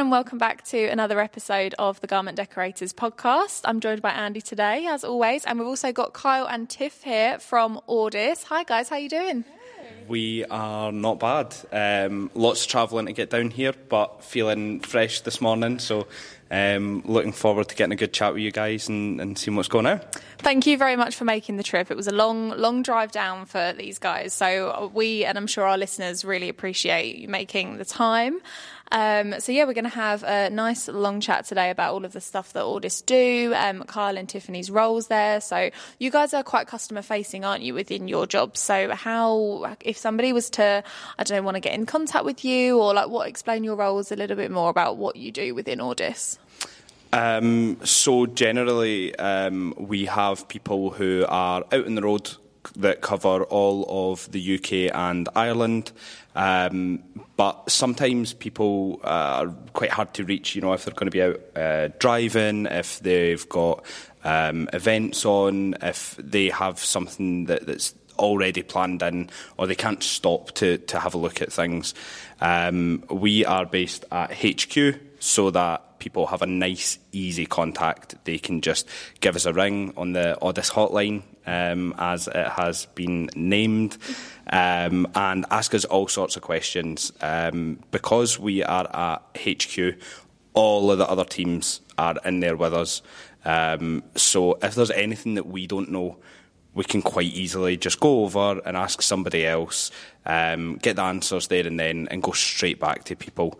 everyone, and welcome back to another episode of the Garment Decorators Podcast. I'm joined by Andy today, as always, and we've also got Kyle and Tiff here from AWDis. Hi guys, how you doing? We are not bad. Lots of travelling to get down here, but feeling fresh this morning, so looking forward to getting a good chat with you guys and seeing what's going on. Thank you very much for making the trip. It was a long drive down for these guys, so we, and I'm sure our listeners, really appreciate you making the time. So we're going to have a nice long chat today about all of the stuff that AWDis do, Kyle and Tiffany's roles there. So you guys are quite customer facing, aren't you, within your job? So how, if somebody was to, I don't know, want to get in contact with you, or like, what, explain your roles a little bit more about what you do within AWDis. So generally, we have people who are out on the road that cover all of the UK and Ireland, but sometimes people are quite hard to reach, you know, if they're going to be out driving, if they've got events on, if they have something that's already planned in, or they can't stop to have a look at things. We are based at HQ, so that people have a nice, easy contact. They can just give us a ring on the AWDis hotline, as it has been named, and ask us all sorts of questions. Because we are at HQ, all of the other teams are in there with us. So if there's anything that we don't know, we can quite easily just go over and ask somebody else, get the answers there and then, and go straight back to people.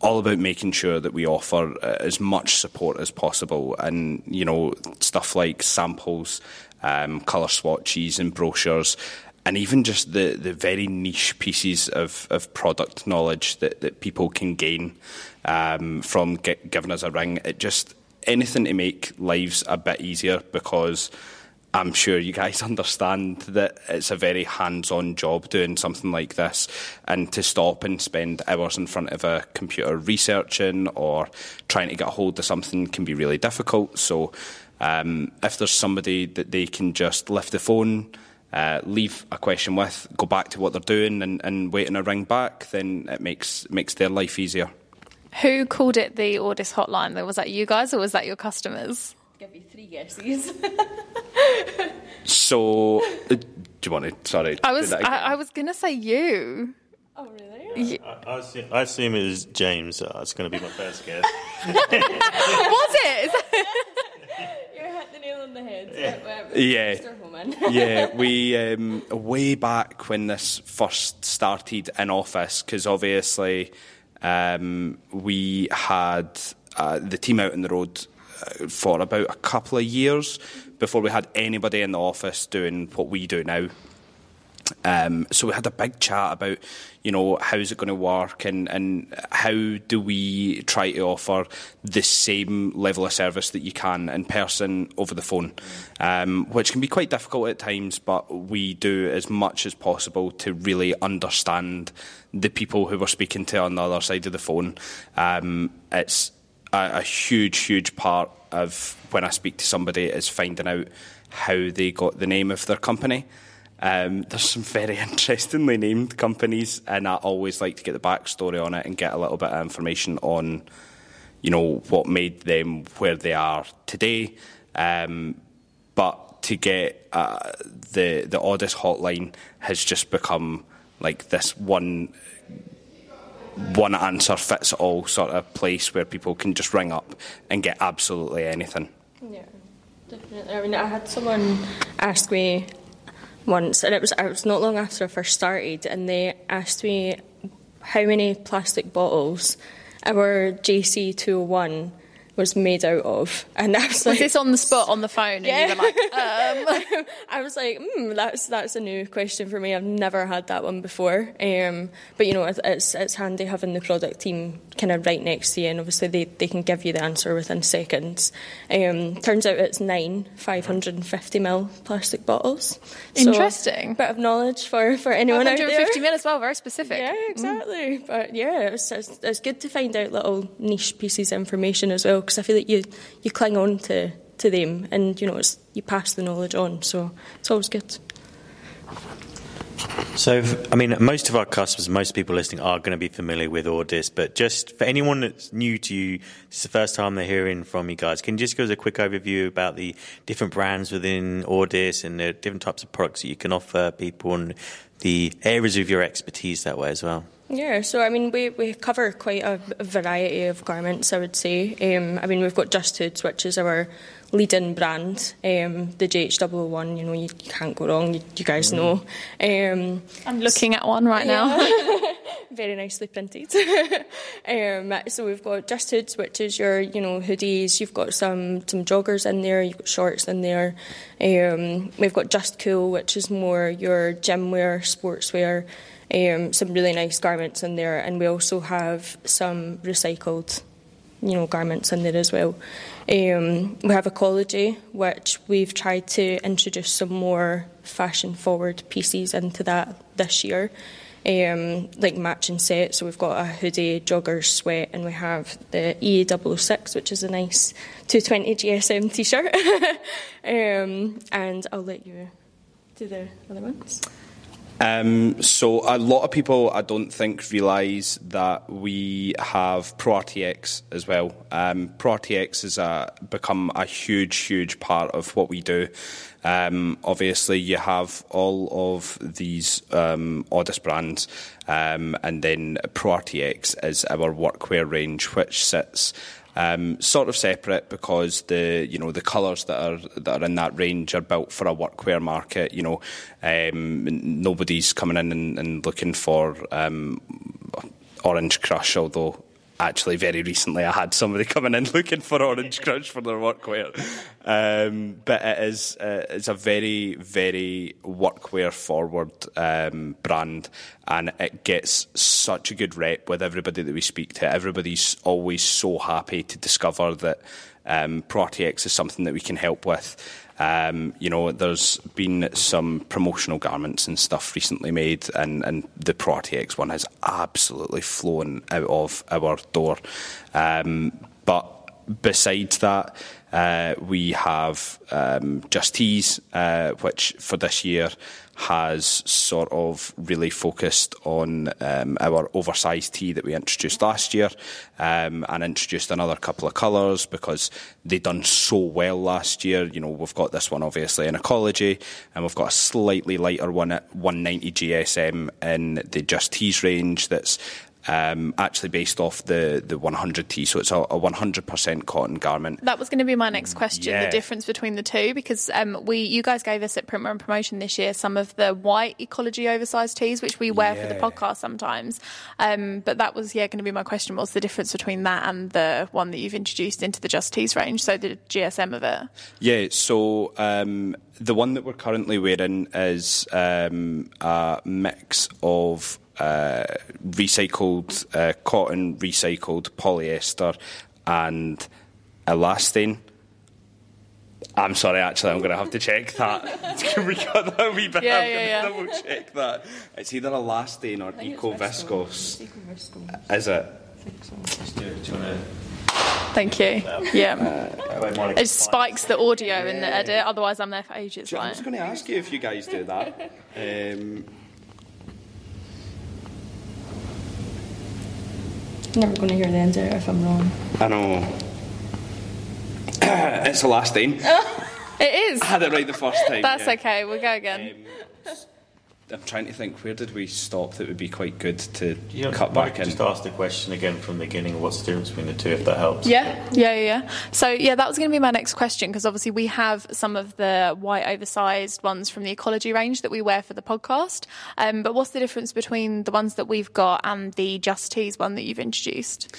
All about making sure that we offer as much support as possible, and, you know, stuff like samples, colour swatches and brochures, and even just the very niche pieces of product knowledge that people can gain from giving us a ring. It just, anything to make lives a bit easier, because I'm sure you guys understand that it's a very hands-on job doing something like this, and to stop and spend hours in front of a computer researching or trying to get a hold of something can be really difficult. So if there's somebody that they can just lift the phone, leave a question with, go back to what they're doing and wait on a ring back, then it makes their life easier. Who called it the AWDis hotline? Was that you guys, or was that your customers? Give you three guesses. So, do you want to? Sorry, I was gonna say you. Oh really? Yeah, I assume it was James. That's going to be my first guess. Was it? You hit the nail on the head. Yeah. Yeah. We way back when this first started in office, because obviously we had the team out on the road for about a couple of years before we had anybody in the office doing what we do now. So we had a big chat about, you know, how's it going to work, and how do we try to offer the same level of service that you can in person over the phone, which can be quite difficult at times, but we do as much as possible to really understand the people who we're speaking to on the other side of the phone. It's a huge part of when I speak to somebody is finding out how they got the name of their company. There's some very interestingly named companies, and I always like to get the backstory on it and get a little bit of information on, you know, what made them where they are today. But to get the AWDis hotline has just become like this one answer fits all sort of place where people can just ring up and get absolutely anything. Yeah, definitely. I mean, I had someone ask me once, and it was not long after I first started, and they asked me how many plastic bottles our JC201 was made out of, and I was like, "Was this on the spot on the phone?" Yeah. And you were like, I was like, "That's a new question for me. I've never had that one before." But you know, it's handy having the product team kind of right next to you, and obviously they can give you the answer within seconds. Turns out it's 9 550ml plastic bottles. Interesting. So, bit of knowledge for anyone out there. 550ml as well, very specific. Yeah, exactly. But yeah, it's good to find out little niche pieces of information as well, because I feel like you cling on to them, and you know, you pass the knowledge on, so it's always good. So, I mean, most of our customers, most people listening are going to be familiar with AWDis, but just for anyone that's new to you, it's the first time they're hearing from you guys, can you just give us a quick overview about the different brands within AWDis and the different types of products that you can offer people and the areas of your expertise that way as well? Yeah, so I mean, we cover quite a variety of garments, I would say. I mean, we've got Just Hoods, which is our lead-in brand, the JH001, you know, you can't go wrong, you guys know. I'm looking at one right now. Very nicely printed. So we've got Just Hoods, which is your, you know, hoodies, you've got some joggers in there, you've got shorts in there. We've got Just Cool, which is more your gym wear, sportswear. Some really nice garments in there, and we also have some recycled, you know, garments in there as well. We have Ecology, which we've tried to introduce some more fashion-forward pieces into that this year, like matching sets. So we've got a hoodie, joggers, sweat, and we have the EA006, which is a nice 220 GSM T-shirt. And I'll let you do the other ones. So a lot of people, I don't think, realise that we have ProRTX as well. ProRTX has become a huge part of what we do. Obviously, you have all of these AWDis brands, and then ProRTX is our workwear range, which sits sort of separate because the colours that are in that range are built for a workwear market. You know, nobody's coming in and looking for Orange Crush, although actually very recently I had somebody coming in looking for Orange Crush for their workwear. But it is it's a very, very workwear forward brand, and it gets such a good rep with everybody that we speak to. Everybody's always so happy to discover that ProRTX is something that we can help with. You know, there's been some promotional garments and stuff recently made, and the ProRTX one has absolutely flown out of our door. But besides that, we have Just Tees, which for this year has sort of really focused on our oversized tee that we introduced last year, and introduced another couple of colours because they done so well last year. You know, we've got this one obviously in Ecology, and we've got a slightly lighter one at 190 GSM in the Just Tees range that's actually based off the 100T, so it's a 100% cotton garment. That was going to be my next question, the difference between the two, because you guys gave us at Printwear and Promotion this year some of the white Ecology oversized tees, which we wear for the podcast sometimes. But that was, going to be my question, what's the difference between that and the one that you've introduced into the Just Tees range, so the GSM of it? Yeah, so the one that we're currently wearing is a mix of recycled cotton, recycled polyester, and elastane. I'm sorry, actually, I'm going to have to check that. Can we cut that a wee bit? I'm going to double check that. It's either elastane or eco-viscose. Is it? I think so. Let's do it. Do you want to... Thank you. It spikes the audio in the edit, otherwise I'm there for ages. I was going to ask you if you guys do that. Never going to hear the end of it if I'm wrong. I know. It's elastane. It is. I had it right the first time. That's okay, we'll go again. I'm trying to think, where did we stop that would be quite good to cut back in? Just ask the question again from the beginning, what's the difference between the two, if that helps. Yeah. So, that was going to be my next question, because obviously we have some of the white oversized ones from the Ecology range that we wear for the podcast, but what's the difference between the ones that we've got and the Just Tees one that you've introduced?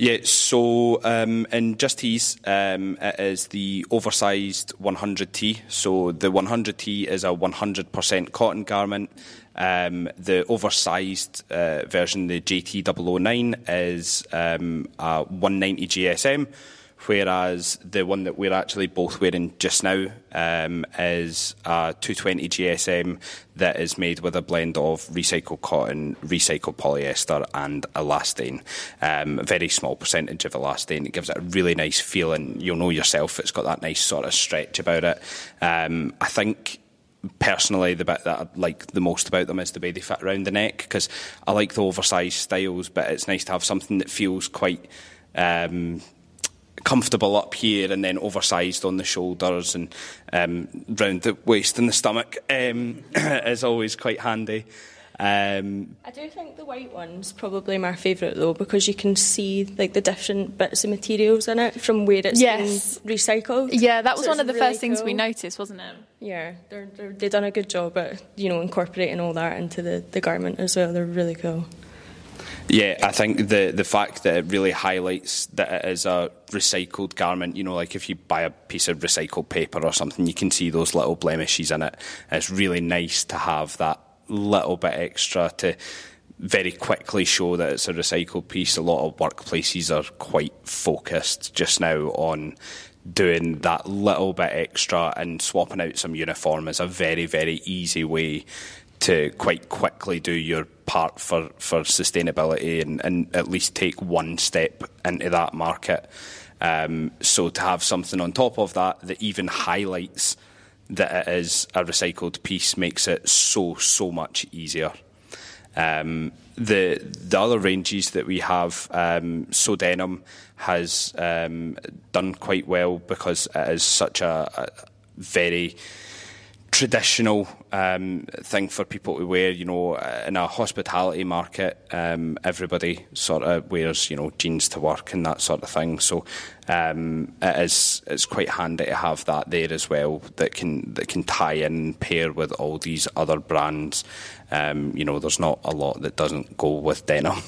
Yeah, so in Just Tees, it is the oversized 100T. So the 100T is a 100% cotton garment. The oversized version, the JT009, is a 190 GSM, whereas the one that we're actually both wearing just now is a 220 GSM that is made with a blend of recycled cotton, recycled polyester and elastane. A very small percentage of elastane. It gives it a really nice feel, and you'll know yourself, it's got that nice sort of stretch about it. I think personally, the bit that I like the most about them is the way they fit around the neck, because I like the oversized styles, but it's nice to have something that feels quite comfortable up here and then oversized on the shoulders and round the waist and the stomach is always quite handy. I do think the white one's probably my favourite though, because you can see like the different bits of materials in it from where it's been recycled. Yeah, that was so one of the really first things we noticed, wasn't it? Yeah, they've done a good job at, you know, incorporating all that into the garment as well. They're really cool. Yeah, I think the fact that it really highlights that it is a recycled garment, you know, like if you buy a piece of recycled paper or something, you can see those little blemishes in it. It's really nice to have that little bit extra to very quickly show that it's a recycled piece. A lot of workplaces are quite focused just now on doing that little bit extra, and swapping out some uniform is a very, very easy way to quite quickly do your part for sustainability and at least take one step into that market. So to have something on top of that that even highlights that it is a recycled piece makes it so much easier. The other ranges that we have, So Denim has done quite well because it is such a very traditional thing for people to wear. You know, in a hospitality market, everybody sort of wears, you know, jeans to work and that sort of thing. So it's quite handy to have that there as well, that can tie in and pair with all these other brands. You know, there's not a lot that doesn't go with denim.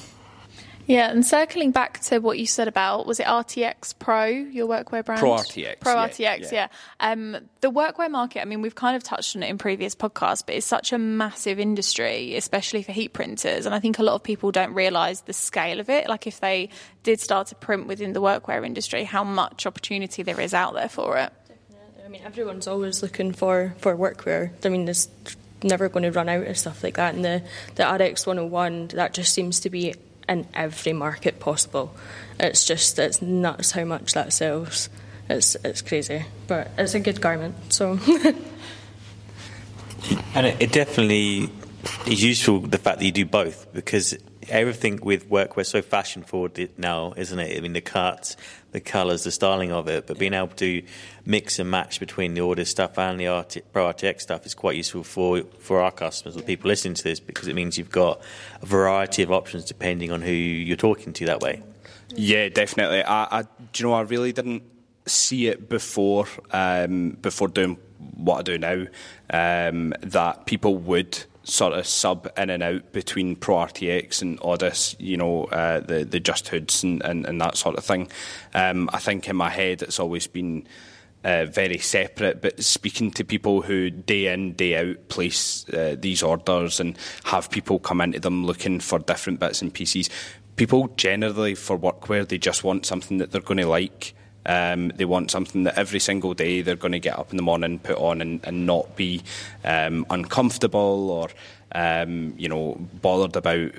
Yeah, and circling back to what you said about, was it RTX Pro, your workwear brand? ProRTX. ProRTX. The workwear market, I mean, we've kind of touched on it in previous podcasts, but it's such a massive industry, especially for heat printers. And I think a lot of people don't realise the scale of it. Like if they did start to print within the workwear industry, how much opportunity there is out there for it. Definitely. I mean, everyone's always looking for workwear. I mean, there's never going to run out of stuff like that. And the RX101, that just seems to be in every market possible. It's nuts how much that sells. It's crazy, but it's a good garment, so and it definitely is useful, the fact that you do both, because everything with workwear so fashion forward now, isn't it? I mean, the cuts, the colours, the styling of it, but being able to mix and match between the order stuff and the ProRTX stuff is quite useful for our customers, the people listening to this, because it means you've got a variety of options depending on who you're talking to that way. Yeah, definitely. I really didn't see it before doing what I do now, that people would sort of sub in and out between ProRTX and AWDis, you know, the Just Hoods and that sort of thing. I think in my head it's always been very separate, but speaking to people who day in, day out place these orders and have people come into them looking for different bits and pieces, people generally for workwear, they just want something that they're going to like. They want something that every single day they're going to get up in the morning, put on and not be uncomfortable or you know, bothered about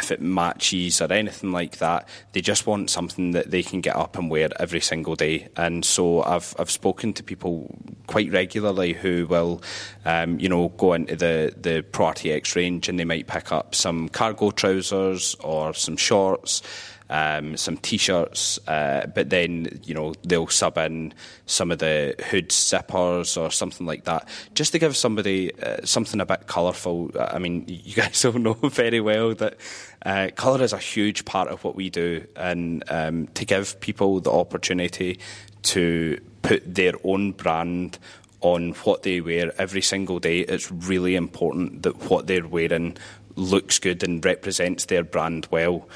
if it matches or anything like that. They just want something that they can get up and wear every single day. And so I've spoken to people quite regularly who will, you know, go into the ProRTX range and they might pick up some cargo trousers or some shorts, some t-shirts, but then, you know, they'll sub in some of the hood zippers or something like that, just to give somebody something a bit colourful. I mean, you guys all know very well that colour is a huge part of what we do, and to give people the opportunity to put their own brand on what they wear every single day, it's really important that what they're wearing looks good and represents their brand well.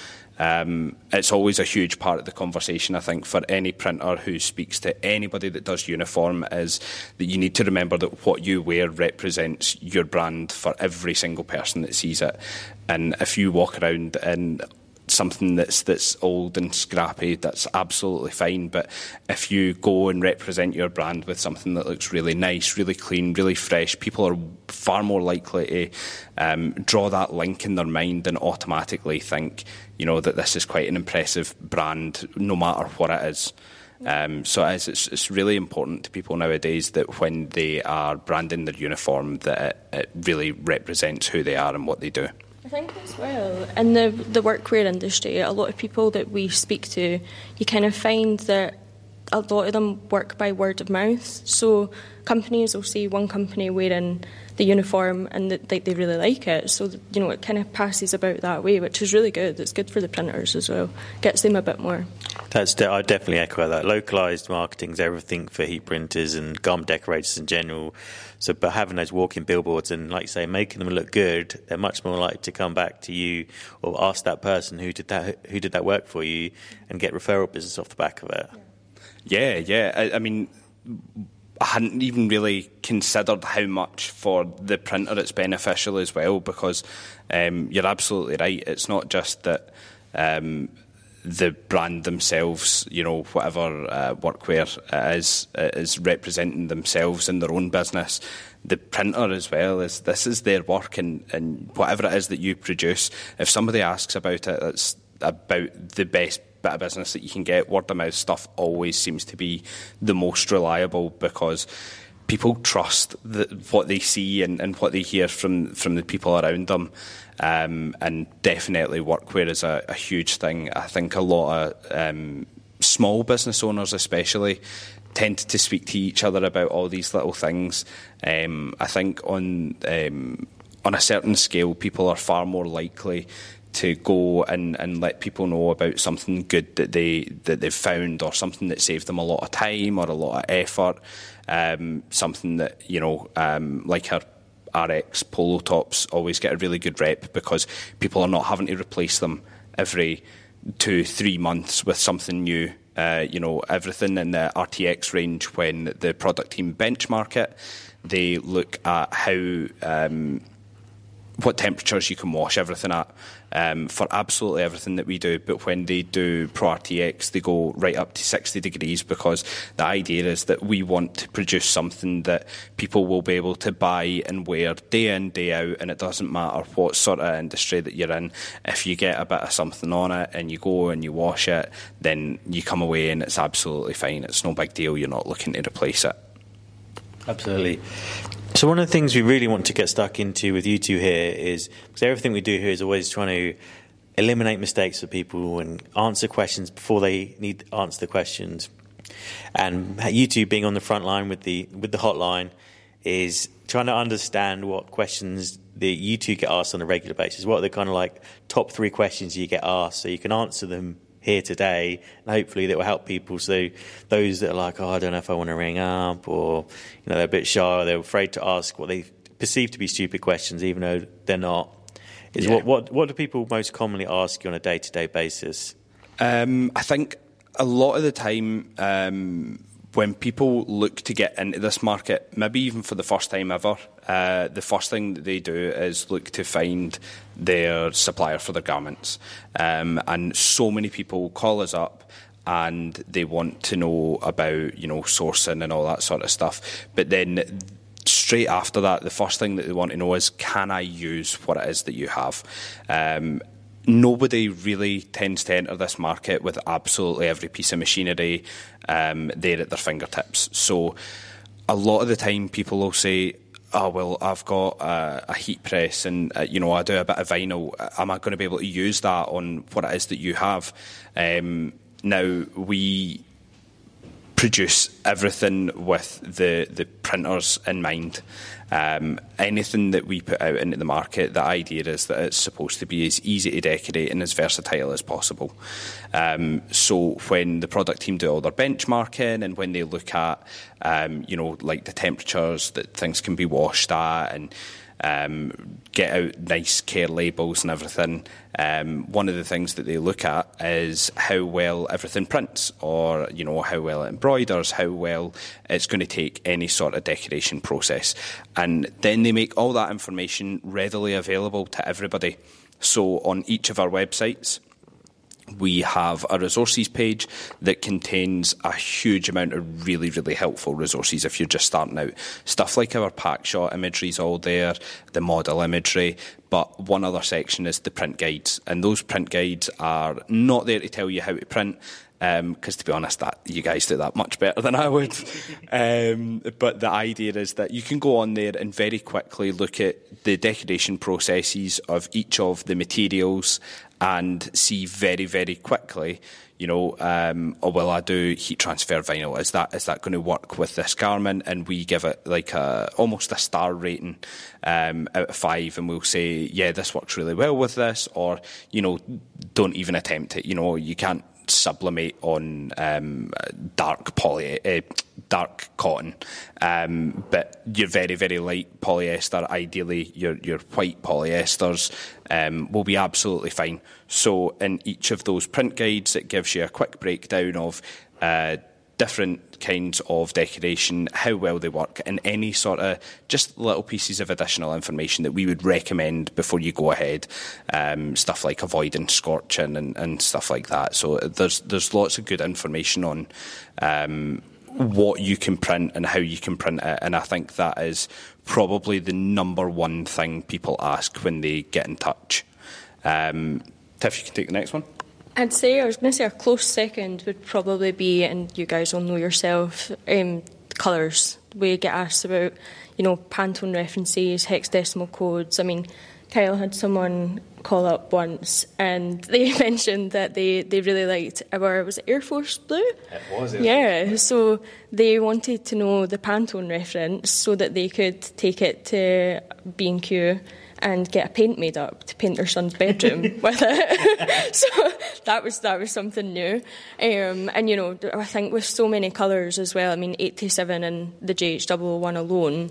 It's always a huge part of the conversation, I think, for any printer who speaks to anybody that does uniform, is that you need to remember that what you wear represents your brand for every single person that sees it. And if you walk around in something that's old and scrappy, that's absolutely fine. But if you go and represent your brand with something that looks really nice, really clean, really fresh, people are far more likely to draw that link in their mind and automatically think, you know, that this is quite an impressive brand, no matter what it is. So it's really important to people nowadays that when they are branding their uniform, that it really represents who they are and what they do. I think as well, in the workwear industry, a lot of people that we speak to, you kind of find that a lot of them work by word of mouth. So companies will see one company wearing the uniform and they really like it. So, you know, it kind of passes about that way, which is really good. It's good for the printers as well. Gets them a bit more. I definitely echo that. Localised marketing is everything for heat printers and garment decorators in general. So, but having those walking billboards and, like you say, making them look good, they're much more likely to come back to you or ask that person who did that work for you and get referral business off the back of it. Yeah. Yeah. I mean, I hadn't even really considered how much for the printer it's beneficial as well, because you're absolutely right. It's not just that the brand themselves, you know, whatever workwear is representing themselves in their own business. The printer as well, is this is their work, and whatever it is that you produce, if somebody asks about it, that's about the best bit of business that you can get. Word of mouth stuff always seems to be the most reliable because people trust what they see and what they hear from the people around them. And definitely workwear is a huge thing. I think a lot of small business owners especially tend to speak to each other about all these little things. I think on a certain scale, people are far more likely to go and let people know about something good that they've found, or something that saved them a lot of time or a lot of effort, something that, you know, like our RX polo tops always get a really good rep because people are not having to replace them every 2-3 months with something new. You know, everything in the RTX range, when the product team benchmark it, they look at how what temperatures you can wash everything at for absolutely everything that we do. But when they do ProRTX, they go right up to 60 degrees because the idea is that we want to produce something that people will be able to buy and wear day in, day out, and it doesn't matter what sort of industry that you're in. If you get a bit of something on it and you go and you wash it, then you come away and it's absolutely fine. It's no big deal. You're not looking to replace it. Absolutely. So one of the things we really want to get stuck into with you two here is, because everything we do here is always trying to eliminate mistakes for people and answer questions before they need to answer the questions. And you two being on the front line with the hotline is trying to understand what questions that you two get asked on a regular basis. What are the kind of like top 3 questions you get asked, so you can answer them here today, and hopefully that will help people. So those that are like, I don't know if I want to ring up, or you know, they're a bit shy, or they're afraid to ask what they perceive to be stupid questions, even though they're not, is what do people most commonly ask you on a day-to-day basis? I think a lot of the time, when people look to get into this market, maybe even for the first time ever, the first thing that they do is look to find their supplier for their garments. And so many people call us up and they want to know about, you know, sourcing and all that sort of stuff. But then straight after that, the first thing that they want to know is, can I use what it is that you have? Nobody really tends to enter this market with absolutely every piece of machinery there at their fingertips. So a lot of the time people will say, oh, well, I've got a heat press and, you know, I do a bit of vinyl. Am I going to be able to use that on what it is that you have? Now, we produce everything with the printers in mind. Anything that we put out into the market, the idea is that it's supposed to be as easy to decorate and as versatile as possible. So when the product team do all their benchmarking and when they look at, you know, like the temperatures that things can be washed at and get out nice care labels and everything, one of the things that they look at is how well everything prints, or, you know, how well it embroiders, how well it's going to take any sort of decoration process. And then they make all that information readily available to everybody. So on each of our websites, we have a resources page that contains a huge amount of really, really helpful resources if you're just starting out. Stuff like our pack shot imagery is all there, the model imagery, but one other section is the print guides. And those print guides are not there to tell you how to print. because to be honest, that you guys do that much better than I would. But the idea is that you can go on there and very quickly look at the decoration processes of each of the materials and see very, very quickly, you know, oh, well, I do heat transfer vinyl. Is that going to work with this garment? And we give it like almost a star rating out of 5, and we'll say, yeah, this works really well with this, or, you know, don't even attempt it. You know, you can't sublimate on dark cotton, but your very, very light polyester, ideally your white polyesters, will be absolutely fine. So in each of those print guides, it gives you a quick breakdown of different kinds of decoration, how well they work, and any sort of just little pieces of additional information that we would recommend before you go ahead, stuff like avoiding scorching and stuff like that. So there's lots of good information on what you can print and how you can print it, and I think that is probably the number one thing people ask when they get in touch. Tiff, you can take the next one. I'd say, I was going to say, a close second would probably be, and you guys all know yourself, colours. We get asked about, you know, Pantone references, hexadecimal codes. I mean, Kyle had someone call up once, and they mentioned that they really liked our, was it Air Force Blue? It was, yeah. So they wanted to know the Pantone reference so that they could take it to B&Q and get a paint made up to paint their son's bedroom with it. So that was something new. And, you know, I think with so many colours as well, I mean, 87 and the JH001 alone,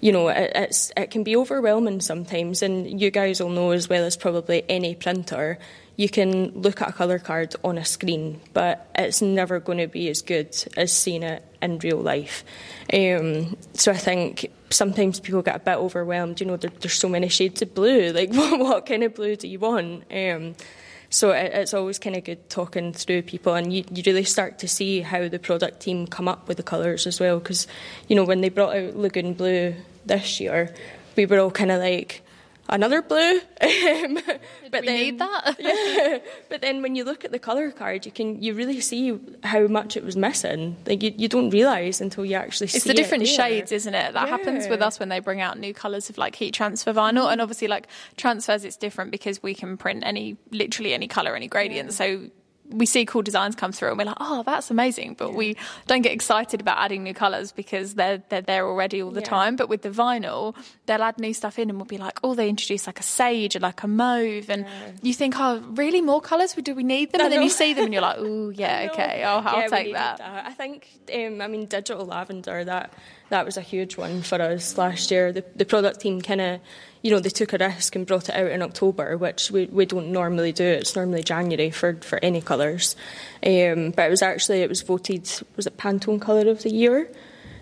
you know, it can be overwhelming sometimes. And you guys will know, as well as probably any printer, you can look at a colour card on a screen, but it's never going to be as good as seeing it in real life. So I think sometimes people get a bit overwhelmed. You know, there's so many shades of blue. Like, what kind of blue do you want? So it's always kind of good talking through people, and you really start to see how the product team come up with the colours as well, because, you know, when they brought out Lagoon Blue this year, we were all kind of like, another blue? Did we need that? Yeah, but then when you look at the colour card, you really see how much it was missing. Like, you don't realise until you actually see it. It's the different shades, isn't it? That happens with us when they bring out new colours of, like, heat transfer vinyl. And obviously, like, transfers, it's different because we can print literally any colour, any gradient. Yeah. So we see cool designs come through and we're like, oh, that's amazing. But we don't get excited about adding new colours because they're there already all the time. But with the vinyl, they'll add new stuff in and we'll be like, oh, they introduced like a sage or like a mauve. And you think, oh, really? More colours? Do we need them? And then you see them and you're like, oh, yeah, okay, I'll take that. I think, digital lavender, that was a huge one for us last year. The product team kind of, you know, they took a risk and brought it out in October, which we don't normally do. It's normally January for any colours. But it was voted, was it Pantone Colour of the Year?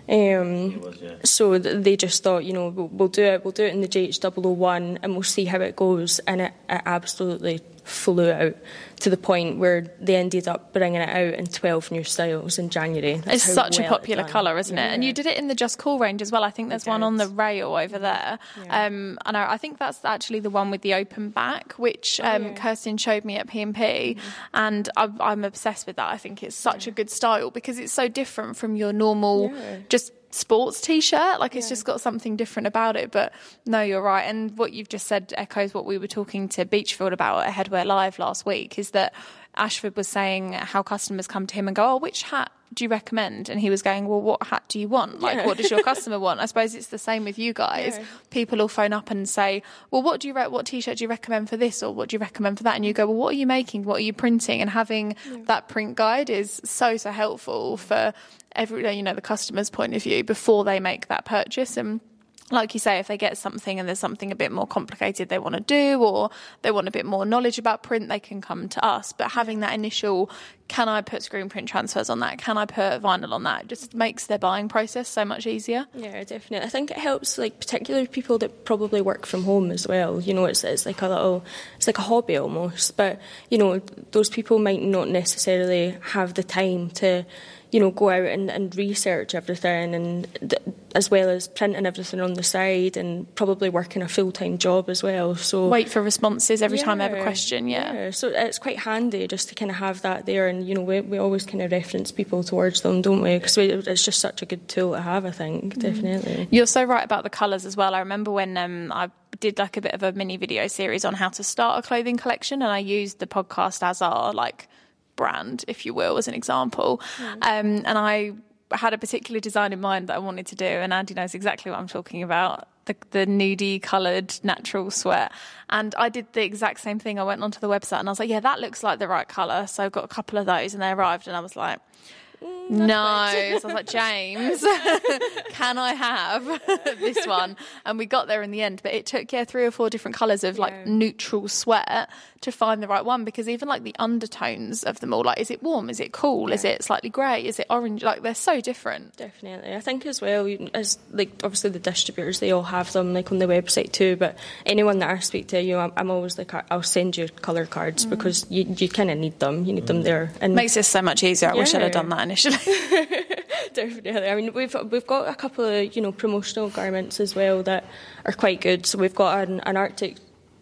It was, yeah. So they just thought, you know, we'll do it in the JH001 and we'll see how it goes. And it absolutely flew out to the point where they ended up bringing it out in 12 new styles in January. That's it's such a popular colour, isn't it? And you did it in the Just Cool range as well. I think there's one on the rail over there. Yeah. And I think that's actually the one with the open back, which Kirsten showed me at P&P. Mm-hmm. And I'm obsessed with that. I think it's such a good style because it's so different from your normal just sports t-shirt. Like, it's just got something different about it. But no, you're right, and what you've just said echoes what we were talking to Beechfield about at Headwear Live last week, is that Ashford was saying how customers come to him and go, oh, which hat do you recommend? And he was going, well, what hat do you want? Like, what does your customer want? I suppose it's the same with you guys. Yeah. People will phone up and say, well, what t-shirt do you recommend for this, or what do you recommend for that? And you go, well, what are you making? What are you printing? And having that print guide is so helpful for every, you know, the customer's point of view before they make that purchase. And like you say, if they get something and there's something a bit more complicated they want to do, or they want a bit more knowledge about print, they can come to us. But having that initial, can I put screen print transfers on that? Can I put vinyl on that? It just makes their buying process so much easier. Yeah, definitely. I think it helps, like, particularly people that probably work from home as well. You know, it's like a little, it's like a hobby almost. But, you know, those people might not necessarily have the time to, you know, go out and research everything, and as well as printing everything on the side, and probably working a full-time job as well. So wait for responses every time I have a question, So it's quite handy just to kind of have that there, and, you know, we always kind of reference people towards them, don't we? Because it's just such a good tool to have, I think, definitely. You're so right about the colours as well. I remember when I did like a bit of a mini video series on how to start a clothing collection, and I used the podcast as our, like, brand, if you will, as an example. And I had a particular design in mind that I wanted to do, and Andy knows exactly what I'm talking about, the nudie coloured natural sweat. And I did the exact same thing. I went onto the website and I was like, yeah, that looks like the right colour. So I got a couple of those and they arrived and I was like, no. So I was like, James, can I have this one? And we got there in the end, but it took 3 or 4 different colours of like neutral sweat to find the right one, because even like the undertones of them all, like, is it warm, is it cool, is it slightly grey, is it orange, like they're so different. Definitely. I think as well, as like obviously the distributors, they all have them like on the website too, but anyone that I speak to, you know, I'm always like, I'll send you colour cards because you kind of need them, them there. And makes this so much easier. I wish I'd have done that initially. Definitely. I mean, we've got a couple of, you know, promotional garments as well that are quite good. So we've got an Arctic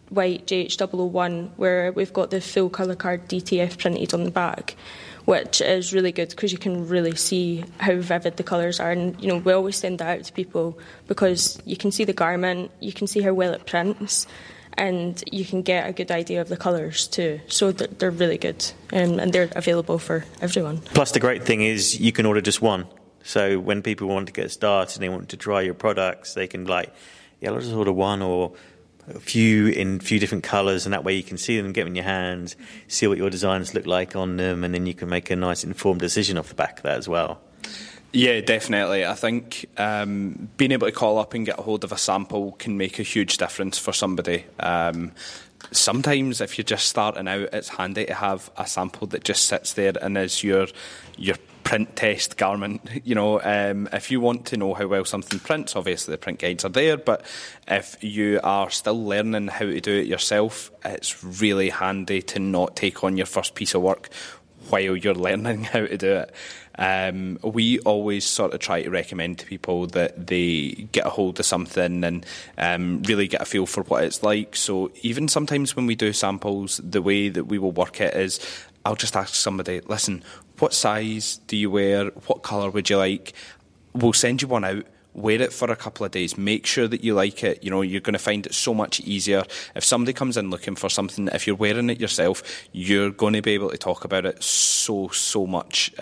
White JH001 where we've got the full colour card DTF printed on the back, which is really good because you can really see how vivid the colours are. And, you know, we always send that out to people because you can see the garment, you can see how well it prints, and you can get a good idea of the colours too. So they're really good, and they're available for everyone. Plus the great thing is you can order just one. So when people want to get started and they want to try your products, they can like, yeah, let's just order one or a few in a few different colours, and that way you can see them, get them in your hands, see what your designs look like on them, and then you can make a nice informed decision off the back of that as well. Yeah, definitely. I think being able to call up and get a hold of a sample can make a huge difference for somebody. Sometimes if you're just starting out, it's handy to have a sample that just sits there and is your print test garment. You know, if you want to know how well something prints, obviously the print guides are there, but if you are still learning how to do it yourself, it's really handy to not take on your first piece of work while you're learning how to do it. We always sort of try to recommend to people that they get a hold of something and really get a feel for what it's like. So even sometimes when we do samples, the way that we will work it is I'll just ask somebody, listen, what size do you wear? What colour would you like? We'll send you one out. Wear it for a couple of days. Make sure that you like it. You know, you're going to find it so much easier. If somebody comes in looking for something, if you're wearing it yourself, you're going to be able to talk about it so much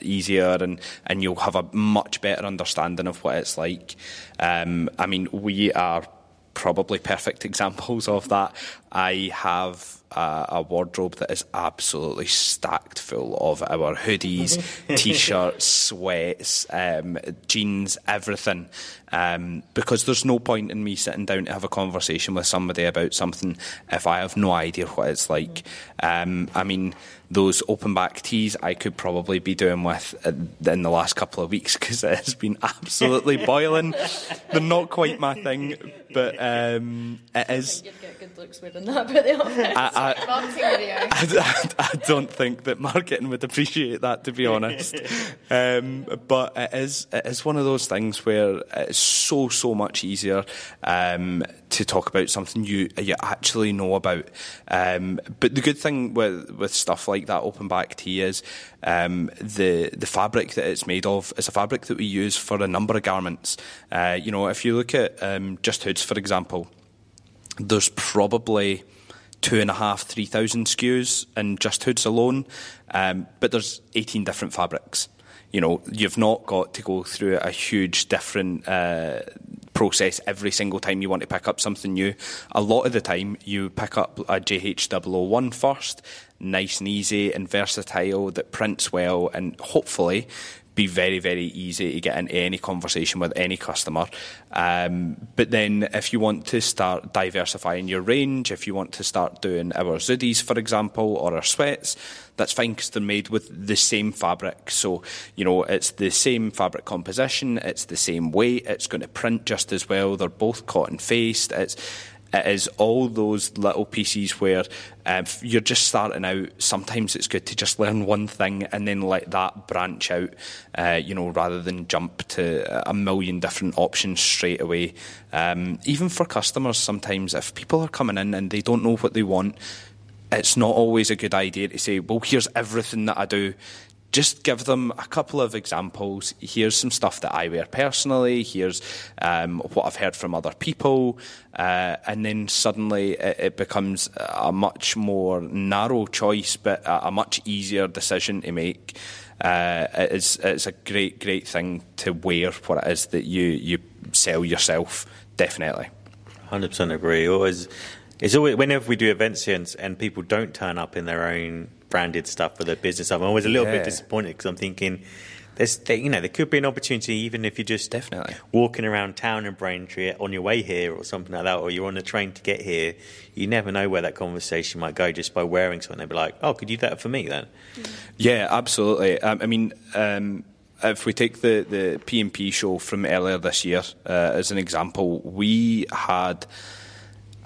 easier, and you'll have a much better understanding of what it's like. I mean, we are probably perfect examples of that. I have a wardrobe that is absolutely stacked full of our hoodies, T-shirts, sweats, jeans, everything, because there's no point in me sitting down to have a conversation with somebody about something if I have no idea what it's like. I mean, those open back tees I could probably be doing with in the last couple of weeks because it has been absolutely boiling. They're not quite my thing, but it is. I think you'd get good looks within that, but the office. I don't think that marketing would appreciate that, to be honest. But it is one of those things where it's so much easier to talk about something you actually know about. But the good thing with stuff like that open back tee is the fabric that it's made of is a fabric that we use for a number of garments. You know, if you look at Just Hoods, for example, there's probably 2,500-3,000 SKUs in Just Hoods alone, but there's 18 different fabrics. You know, you've not got to go through a huge different process every single time you want to pick up something new. A lot of the time, you pick up a JH001 first, nice and easy and versatile, that prints well and hopefully be very, very easy to get into any conversation with any customer. But then if you want to start diversifying your range, if you want to start doing our hoodies, for example, or our sweats, that's fine because they're made with the same fabric. So, you know, it's the same fabric composition, it's the same weight, it's going to print just as well, they're both cotton-faced, it's It is all those little pieces where you're just starting out. Sometimes it's good to just learn one thing and then let that branch out, rather than jump to a million different options straight away. Even for customers, sometimes if people are coming in and they don't know what they want, it's not always a good idea to say, well, here's everything that I do. Just give them a couple of examples. Here's some stuff that I wear personally. Here's what I've heard from other people. And then suddenly it becomes a much more narrow choice, but a much easier decision to make. It's a great, great thing to wear for it is that you sell yourself, definitely. 100% agree. It's always whenever we do events here and people don't turn up in their own branded stuff for their business stuff, I'm always a little bit disappointed because I'm thinking there could be an opportunity, even if you're just definitely walking around town in Braintree on your way here or something like that, or you're on a train to get here. You never know where that conversation might go just by wearing something. They'd be like, oh, could you do that for me then? Yeah, absolutely. If we take the P&P show from earlier this year as an example, we had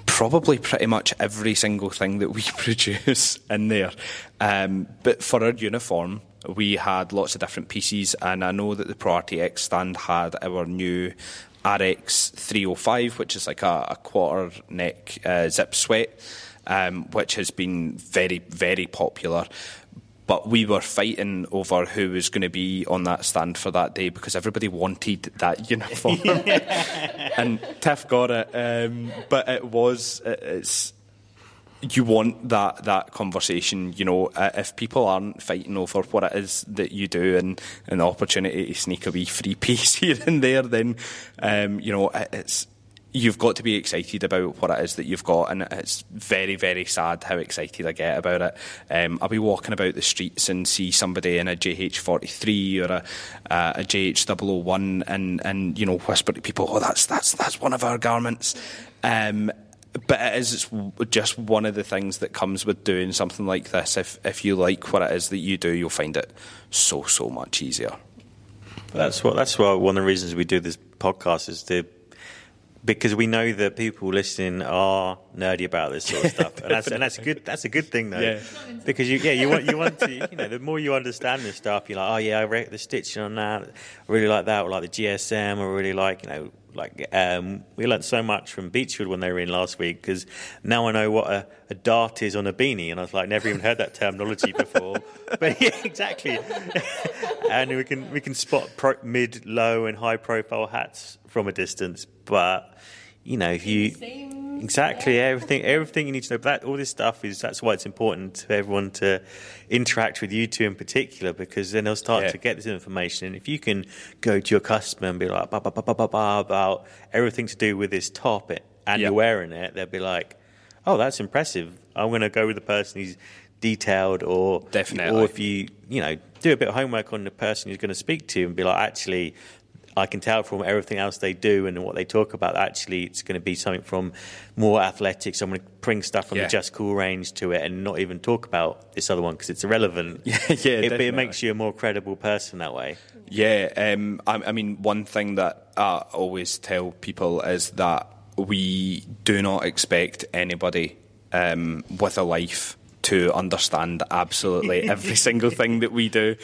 probably pretty much every single thing that we produce in there. But for our uniform, we had lots of different pieces, and I know that the ProRTX stand had our new RX305, which is like a quarter neck zip sweat, which has been very, very popular. But we were fighting over who was going to be on that stand for that day because everybody wanted that uniform. And Tiff got it. But it's you want that conversation, if people aren't fighting over what it is that you do and an opportunity to sneak a wee free piece here and there, then, you've got to be excited about what it is that you've got, and it's very, very sad how excited I get about it. I'll be walking about the streets and see somebody in a JH043 or a JH001 and whisper to people, oh, that's one of our garments. But it's just one of the things that comes with doing something like this. If you like what it is that you do, you'll find it so, so much easier. That's why one of the reasons we do this podcast is because we know that people listening are nerdy about this sort of stuff, and that's a good thing though, because you want to the more you understand this stuff, you're like, oh yeah, I read the stitching on that, I really like that, or like the GSM, I really like, we learnt so much from Beechfield when they were in last week, because now I know what a dart is on a beanie, and I was like, never even heard that terminology before. But yeah, exactly. And we can spot mid, low, and high profile hats from a distance. But everything you need to know. But all this stuff that's why it's important for everyone to interact with you two in particular, because then they'll start to get this information. And if you can go to your customer and be like, bah, bah, bah, bah, bah, bah, about everything to do with this top, and you're wearing it, they'll be like, oh, that's impressive. I'm going to go with the person who's detailed, or definitely, or if you do a bit of homework on the person you're going to speak to and be like, actually, I can tell from everything else they do and what they talk about, actually, it's going to be something from more athletics. I'm going to bring stuff from the Just Cool range to it and not even talk about this other one because it's irrelevant. It makes you a more credible person that way. Yeah, one thing that I always tell people is that we do not expect anybody with a life to understand absolutely every single thing that we do.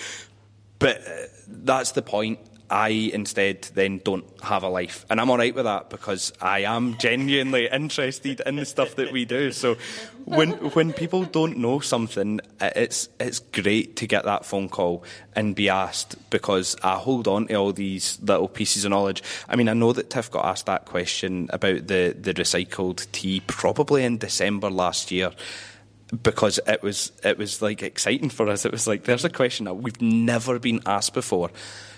But that's the point. I instead then don't have a life, and I'm all right with that because I am genuinely interested in the stuff that we do. So when people don't know something, it's great to get that phone call and be asked, because I hold on to all these little pieces of knowledge. I mean, I know that Tiff got asked that question about the recycled tea probably in December last year, because it was like exciting for us. It was like, there's a question that we've never been asked before,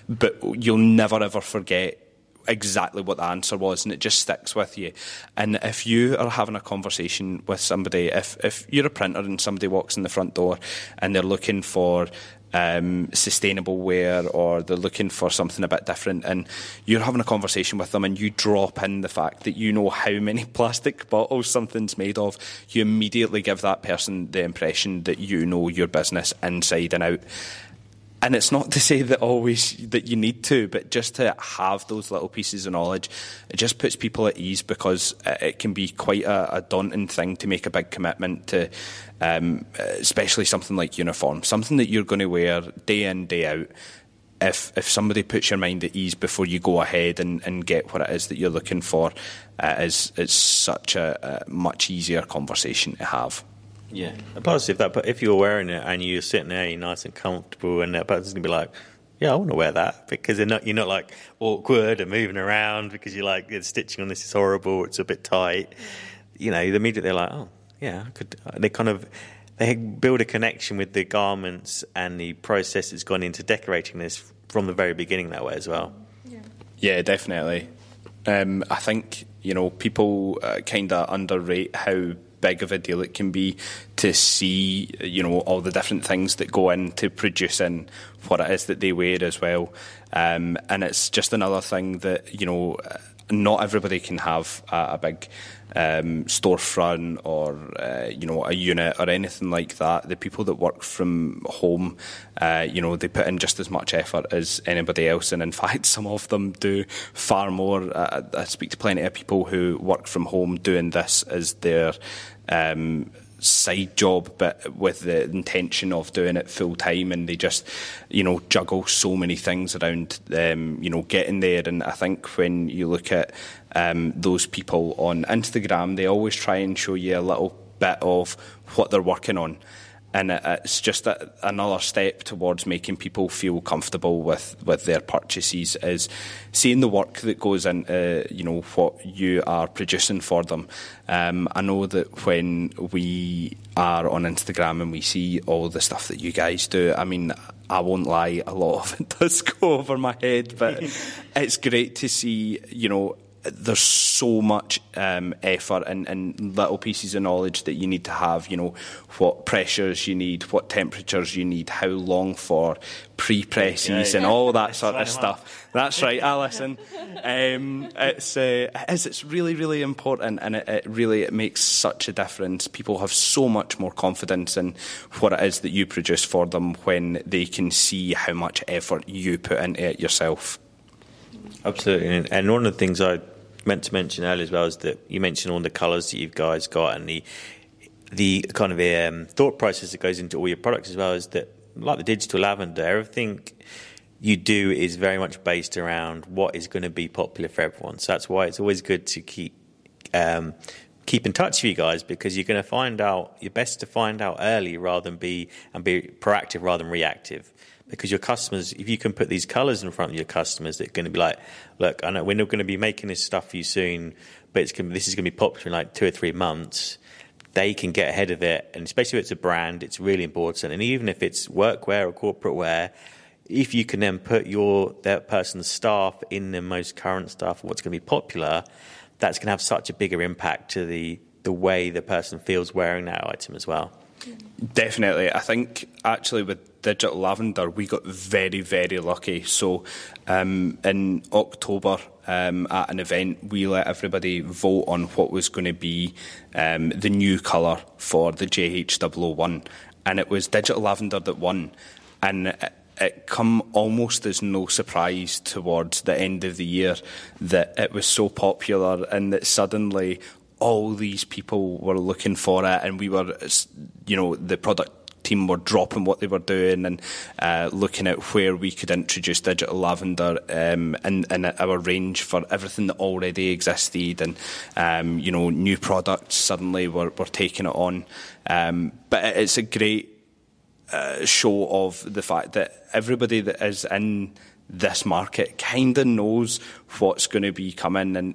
but you'll never ever forget exactly what the answer was, and it just sticks with you. And if you are having a conversation with somebody, if you're a printer and somebody walks in the front door and they're looking for sustainable wear, or they're looking for something a bit different, and you're having a conversation with them and you drop in the fact that you know how many plastic bottles something's made of, you immediately give that person the impression that you know your business inside and out. And it's not to say that always that you need to, but just to have those little pieces of knowledge, it just puts people at ease, because it can be quite a daunting thing to make a big commitment to, especially something like uniform, something that you're going to wear day in, day out. If somebody puts your mind at ease before you go ahead and get what it is that you're looking for, it's such a much easier conversation to have. Yeah, plus if you're wearing it and you're sitting there, you're nice and comfortable, and that person's gonna be like, "Yeah, I want to wear that," because you're not like awkward and moving around because you're like, the stitching on this is horrible, it's a bit tight. You know, immediately they're like, "Oh, yeah, I could." They build a connection with the garments and the process that's gone into decorating this from the very beginning that way as well. Yeah, definitely. I think people kind of underrate how big of a deal it can be to see all the different things that go into producing what it is that they wear as well. And it's just another thing that not everybody can have a big storefront or a unit or anything like that. The people that work from home, they put in just as much effort as anybody else, and in fact some of them do far more. I speak to plenty of people who work from home doing this as their side job, but with the intention of doing it full time, and they just juggle so many things around getting there. And I think when you look at those people on Instagram, they always try and show you a little bit of what they're working on, and it's just another step towards making people feel comfortable with their purchases, is seeing the work that goes into what you are producing for them. I know that when we are on Instagram and we see all the stuff that you guys do, I mean, I won't lie, a lot of it does go over my head, but it's great to see, there's so much effort and little pieces of knowledge that you need to have, what pressures you need, what temperatures you need, how long for pre-presses, and all that sort of stuff. That's right, Alison. It's really, really important, and it really makes such a difference. People have so much more confidence in what it is that you produce for them when they can see how much effort you put into it yourself. Absolutely. And one of the things I meant to mention earlier as well is that you mentioned all the colours that you guys got, and the kind of thought process that goes into all your products as well, is that, like the digital lavender, everything you do is very much based around what is going to be popular for everyone. So that's why it's always good to keep in touch with you guys, because you're going to find out, you're best to find out early rather than be proactive rather than reactive. Because your customers, if you can put these colours in front of your customers, they're going to be like, "Look, I know we're not going to be making this stuff for you soon, but this is going to be popular in like 2 or 3 months." They can get ahead of it, and especially if it's a brand, it's really important. And even if it's workwear or corporate wear, if you can then put that person's staff in the most current stuff, what's going to be popular, that's going to have such a bigger impact to the way the person feels wearing that item as well. Definitely. I think actually with digital lavender we got very, very lucky. So in October, at an event, we let everybody vote on what was going to be the new colour for the JH001, and it was digital lavender that won. And it come almost as no surprise towards the end of the year that it was so popular, and that suddenly all these people were looking for it, and we were, the product team were dropping what they were doing and looking at where we could introduce digital lavender in our range for everything that already existed, and new products suddenly were taking it on. But it's a great show of the fact that everybody that is in this market kind of knows what's going to be coming, and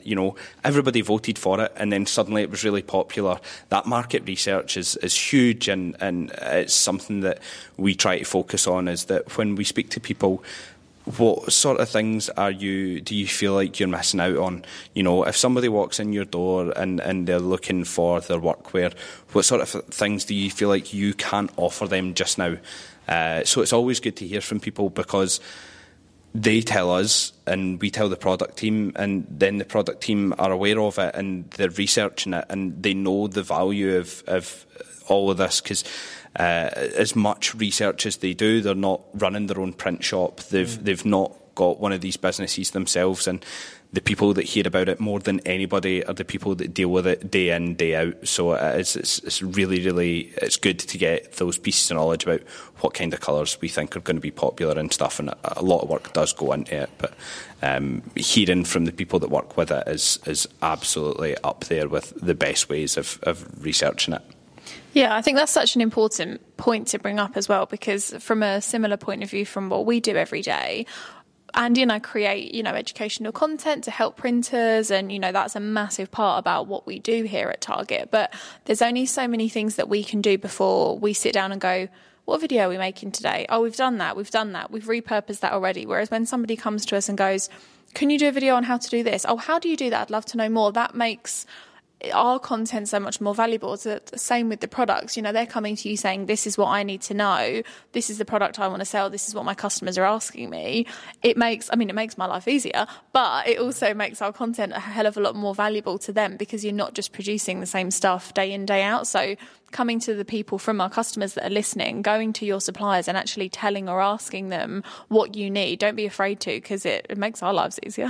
everybody voted for it, and then suddenly it was really popular. That market research is huge, and it's something that we try to focus on, is that when we speak to people, what sort of things do you feel like you're missing out on? If somebody walks in your door and they're looking for their workwear, what sort of things do you feel like you can't offer them just now? So it's always good to hear from people, because they tell us and we tell the product team, and then the product team are aware of it and they're researching it and they know the value of all of this, because as much research as they do, they're not running their own print shop. They've not got one of these businesses themselves, and the people that hear about it more than anybody are the people that deal with it day in, day out. So it's really, really, it's good to get those pieces of knowledge about what kind of colours we think are going to be popular and stuff, and a lot of work does go into it, but hearing from the people that work with it is absolutely up there with the best ways of researching it. Yeah, I think that's such an important point to bring up as well, because from a similar point of view from what we do every day, Andy and I create, educational content to help printers, and, that's a massive part about what we do here at Target. But there's only so many things that we can do before we sit down and go, what video are we making today? Oh, we've done that, we've repurposed that already. Whereas when somebody comes to us and goes, can you do a video on how to do this? Oh, how do you do that? I'd love to know more. That makes our content so much more valuable. It's the same with the products. They're coming to you saying, this is what I need to know, this is the product I want to sell, this is what my customers are asking me. It makes my life easier, but it also makes our content a hell of a lot more valuable to them, because you're not just producing the same stuff day in, day out. So coming to the people from our customers that are listening, going to your suppliers and actually telling or asking them what you need, don't be afraid to, because it makes our lives easier.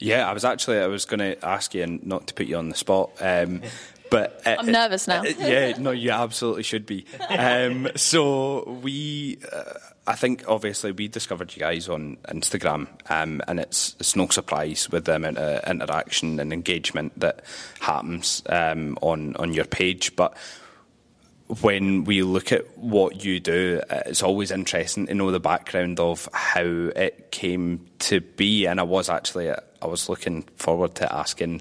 Yeah, I was going to ask you, and not to put you on the spot, but... I'm nervous now. Yeah, no, you absolutely should be. So we, I think obviously we discovered you guys on Instagram, and it's no surprise with the amount of interaction and engagement that happens on your page, but... when we look at what you do, it's always interesting to know the background of how it came to be. And I was looking forward to asking,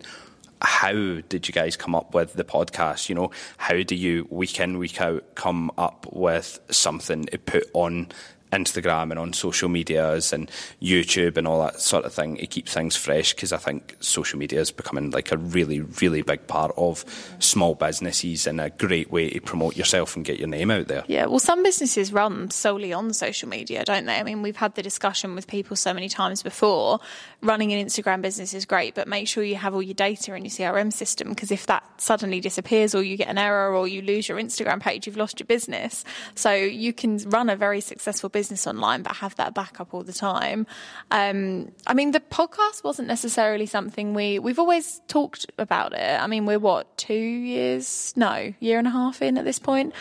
how did you guys come up with the podcast? How do you week in, week out come up with something to put on Instagram and on social medias and YouTube and all that sort of thing to keep things fresh? Because I think social media is becoming like a really, really big part of small businesses and a great way to promote yourself and get your name out there. Yeah, well, some businesses run solely on social media, don't they? I mean, we've had the discussion with people so many times before. Running an Instagram business is great, but make sure you have all your data in your CRM system, because if that suddenly disappears or you get an error or you lose your Instagram page, you've lost your business. So you can run a very successful business online, but have that backup all the time. The podcast wasn't necessarily something we've always talked about it. We're 1.5 years in at this point.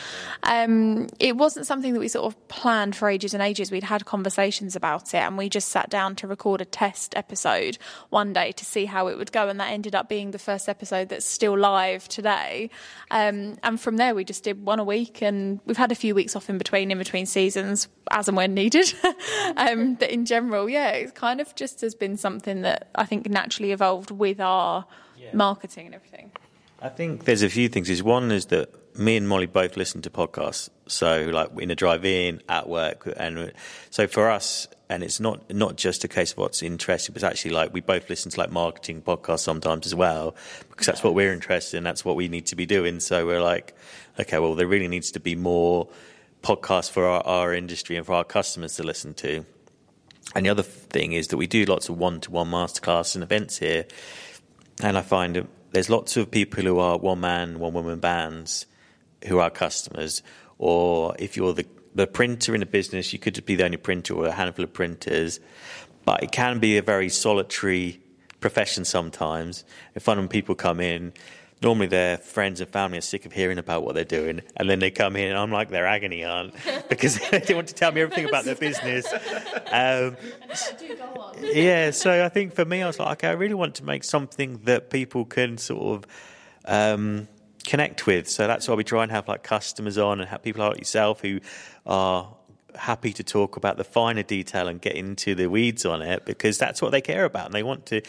It wasn't something that we sort of planned for ages and ages. We'd had conversations about it, and we just sat down to record a test episode one day to see how it would go, and that ended up being the first episode that's still live today. And from there we just did one a week, and we've had a few weeks off in between seasons as and when needed. But in general, yeah, it kind of just has been something that I think naturally evolved with our marketing and everything. I think there's a few things. One is that me and Molly both listen to podcasts. So like in a drive-in, at work. And so for us, and it's not just a case of what's interesting, but it's actually like we both listen to like marketing podcasts sometimes as well, because that's what we're interested in. That's what we need to be doing. So we're like, okay, well, there really needs to be more podcasts for our industry and for our customers to listen to. And the other thing is that we do lots of one-to-one masterclass and events here, and I find there's lots of people who are one-man, one-woman bands who are customers, or if you're the printer in a business, you could be the only printer or a handful of printers, but it can be a very solitary profession sometimes. It's fun when people come in. Normally their friends and family are sick of hearing about what they're doing, and then they come in and I'm like their agony aunt, because they want to tell me everything about their business. So I think for me, I was like, okay, I really want to make something that people can sort of connect with. So that's why we try and have like customers on and have people like yourself who are happy to talk about the finer detail and get into the weeds on it, because that's what they care about, and they want to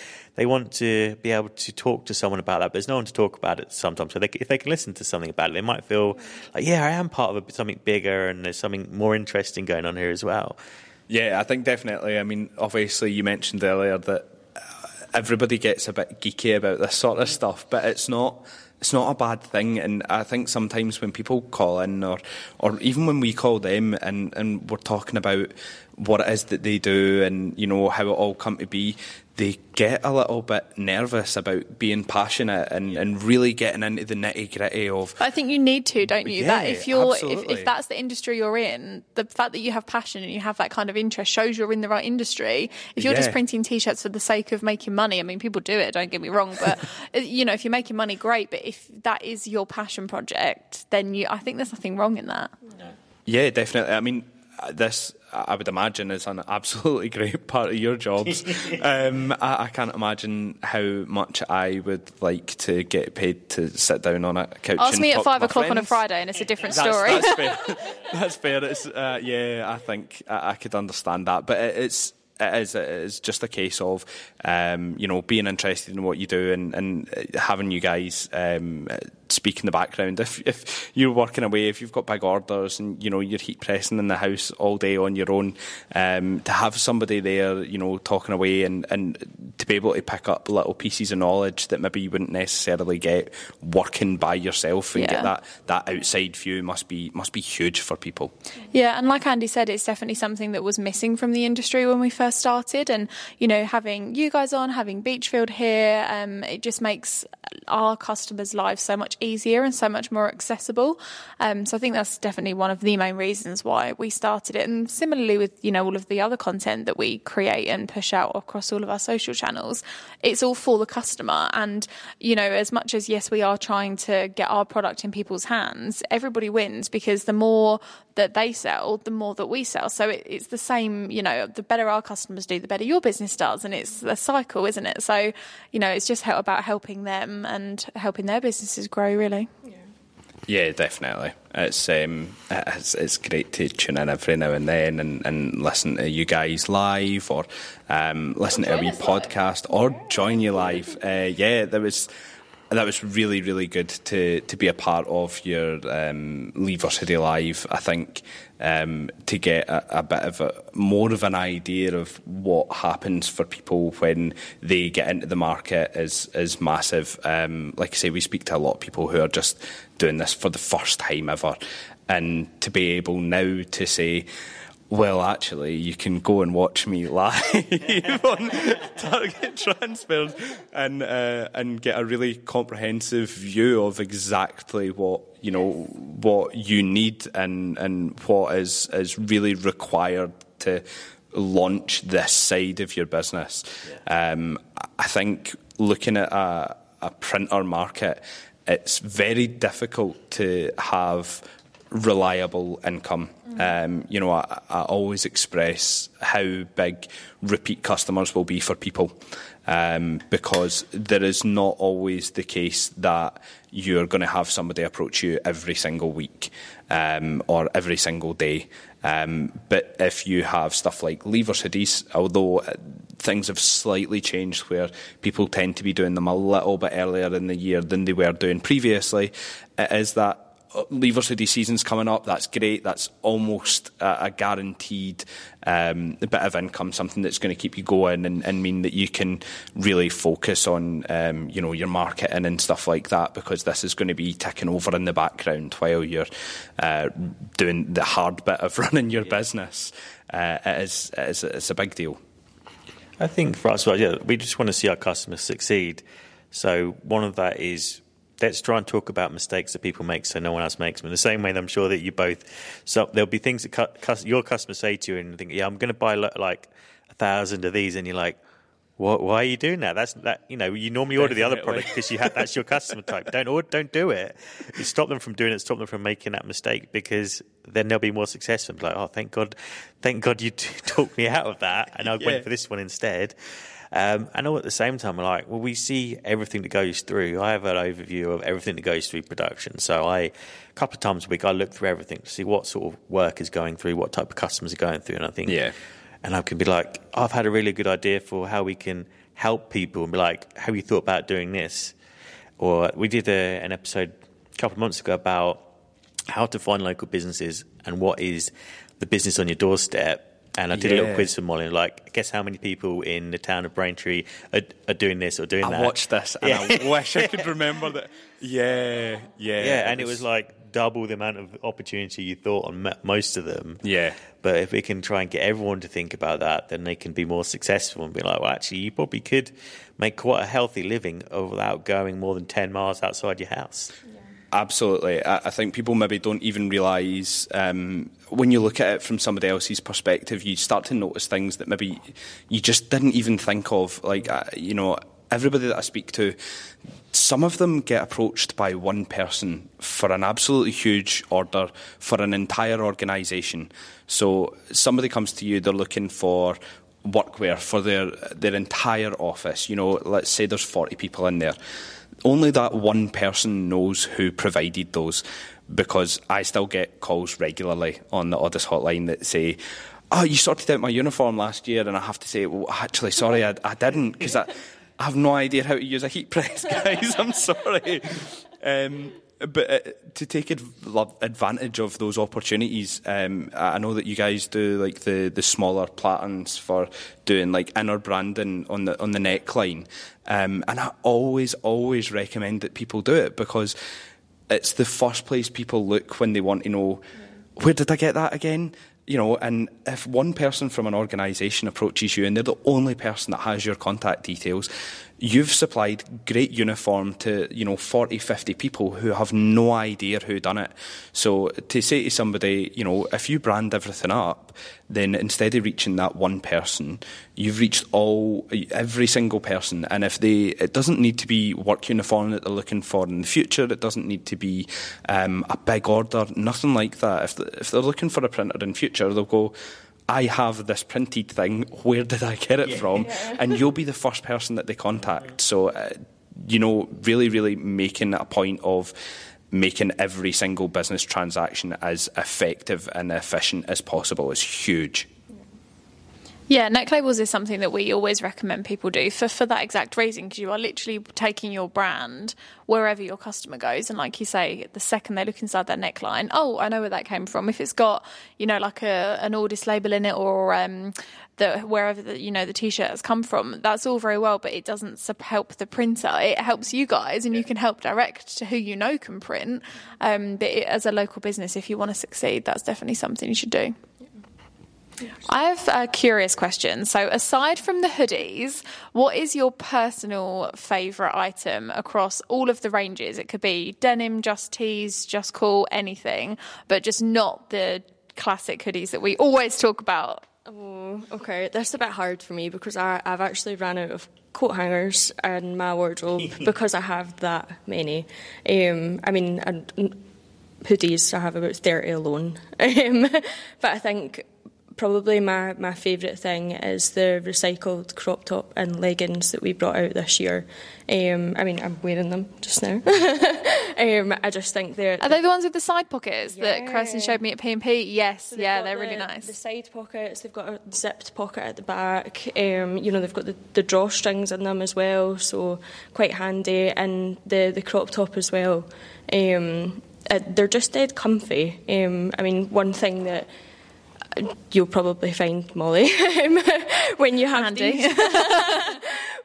be able to talk to someone about that, but there's no one to talk about it sometimes. So if they can listen to something about it, they might feel like, yeah, I am part of something bigger and there's something more interesting going on here as well. Yeah, I think definitely. Obviously you mentioned earlier that everybody gets a bit geeky about this sort of stuff, but it's not a bad thing. And I think sometimes when people call in or even when we call them and we're talking about what it is that they do and, you know, how it all come to be, they get a little bit nervous about being passionate and really getting into the nitty-gritty of... I think you need to, don't you? Yeah, that if that's the industry you're in, the fact that you have passion and you have that kind of interest shows you're in the right industry. If you're just printing T-shirts for the sake of making money, I mean, people do it, don't get me wrong, but, you know, if you're making money, great, but if that is your passion project, then I think there's nothing wrong in that. No. Yeah, definitely. I mean, this... I would imagine is an absolutely great part of your jobs. I can't imagine how much I would like to get paid to sit down on a couch. Ask me at 5 o'clock on a Friday, and it's a different story. That's fair. That's fair. It's I think I could understand that, but it is just a case of you know, being interested in what you do and having you guys speak in the background. If you're working away, if you've got big orders and, you know, you're heat pressing in the house all day on your own, to have somebody there, you know, talking away and to be able to pick up little pieces of knowledge that maybe you wouldn't necessarily get working by yourself and get that outside view must be huge for people. Yeah, and like Andy said, it's definitely something that was missing from the industry when we first started, and, you know, having you guys on, having Beechfield here, it just makes our customers' lives so much easier and so much more accessible. So I think that's definitely one of the main reasons why we started it. And similarly with, you know, all of the other content that we create and push out across all of our social channels, it's all for the customer. And, you know, as much as, yes, we are trying to get our product in people's hands, everybody wins, because the more that they sell, the more that we sell. So it's the same, you know, the better our customers do, the better your business does. And it's a cycle, isn't it? So, you know, it's just about helping them and helping their businesses grow, really. Yeah, definitely. It's great to tune in every now and then and listen to you guys live or listen to a wee podcast or join you live. That was really, really good to be a part of your Leavers City Live. I think to get a bit of more of an idea of what happens for people when they get into the market is massive. Like I say, we speak to a lot of people who are just doing this for the first time ever, and to be able now to say, well, actually, you can go and watch me live on Target Transfers and get a really comprehensive view of exactly what, you know, what you need and what is really required to launch this side of your business. Yeah. I think looking at a printer market, it's very difficult to have reliable income. You know, I always express how big repeat customers will be for people, because there is not always the case that you're going to have somebody approach you every single week or every single day. But if you have stuff like Leavers Hoodies, although things have slightly changed where people tend to be doing them a little bit earlier in the year than they were doing previously, it is that Leavers Hoodie season's coming up. That's great. That's almost a guaranteed bit of income, something that's going to keep you going and mean that you can really focus on you know, your marketing and stuff like that, because this is going to be ticking over in the background while you're doing the hard bit of running your business. It's a big deal. I think for us, we just want to see our customers succeed. So one of that is, let's try and talk about mistakes that people make so no one else makes them. In the same way that I'm sure that you both... So there'll be things that your customers say to you and think, yeah, I'm going to buy like 1,000 of these. And you're like, what? Why are you doing that? You know, you normally order the other product because that's your customer type. Don't do it. You stop them from doing it. Stop them from making that mistake, because then they'll be more successful. Like, oh, thank God you talked me out of that, and I went for this one instead. And all at the same time, we're like, well, we see everything that goes through. I have an overview of everything that goes through production. So a couple of times a week, I look through everything to see what sort of work is going through, what type of customers are going through. And I think, and I can be like, I've had a really good idea for how we can help people, and be like, have you thought about doing this? Or we did an episode a couple of months ago about how to find local businesses and what is the business on your doorstep. And I did a little quiz for Molly, like, guess how many people in the town of Braintree are doing this or doing that. I watched this, and I wish I could remember that. Yeah. And it was like double the amount of opportunity you thought on most of them. Yeah. But if we can try and get everyone to think about that, then they can be more successful and be like, well, actually, you probably could make quite a healthy living without going more than 10 miles outside your house. Yeah. Absolutely. I think people maybe don't even realise, when you look at it from somebody else's perspective, you start to notice things that maybe you just didn't even think of. Like, you know, everybody that I speak to, some of them get approached by one person for an absolutely huge order for an entire organisation. So somebody comes to you, they're looking for workwear for their entire office. You know, let's say there's 40 people in there. Only that one person knows who provided those, because I still get calls regularly on the AWDis hotline that say, oh, you sorted out my uniform last year, and I have to say, well, actually, sorry, I didn't, because I have no idea how to use a heat press, guys, I'm sorry. But to take advantage of those opportunities, I know that you guys do like the smaller patterns for doing like inner branding on the neckline, and I always recommend that people do it, because it's the first place people look when they want to know, where did I get that again? You know, and if one person from an organisation approaches you and they're the only person that has your contact details, you've supplied great uniform to, you know, 40, 50 people who have no idea who done it. So to say to somebody, you know, if you brand everything up, then instead of reaching that one person, you've reached every single person. And if it doesn't need to be work uniform that they're looking for in the future, it doesn't need to be a big order, nothing like that. If they're looking for a printer in future, they'll go, I have this printed thing, where did I get it from? And you'll be the first person that they contact. So, you know, really, really making a point of making every single business transaction as effective and efficient as possible is huge. Yeah, neck labels is something that we always recommend people do for that exact reason, because you are literally taking your brand wherever your customer goes. And like you say, the second they look inside that neckline, oh, I know where that came from. If it's got, you know, like an AWDis label in it, or the T-shirt has come from, that's all very well, but it doesn't help the printer. It helps you guys, and you can help direct to who you know can print. But as a local business, if you want to succeed, that's definitely something you should do. I have a curious question. So aside from the hoodies, what is your personal favourite item across all of the ranges? It could be denim, just tees, just cool, anything, but just not the classic hoodies that we always talk about. Oh, okay. That's a bit hard for me, because I've actually ran out of coat hangers in my wardrobe because I have that many. Hoodies, I have about 30 alone. But I think probably my favourite thing is the recycled crop top and leggings that we brought out this year. I'm wearing them just now. I just think they're... Are they the ones with the side pockets that Kirsten showed me at P&P? Yes, so they're really nice. The side pockets, they've got a zipped pocket at the back. They've got the drawstrings in them as well, so quite handy. And the crop top as well. They're just dead comfy. One thing that you'll probably find, Molly, when you have Andy.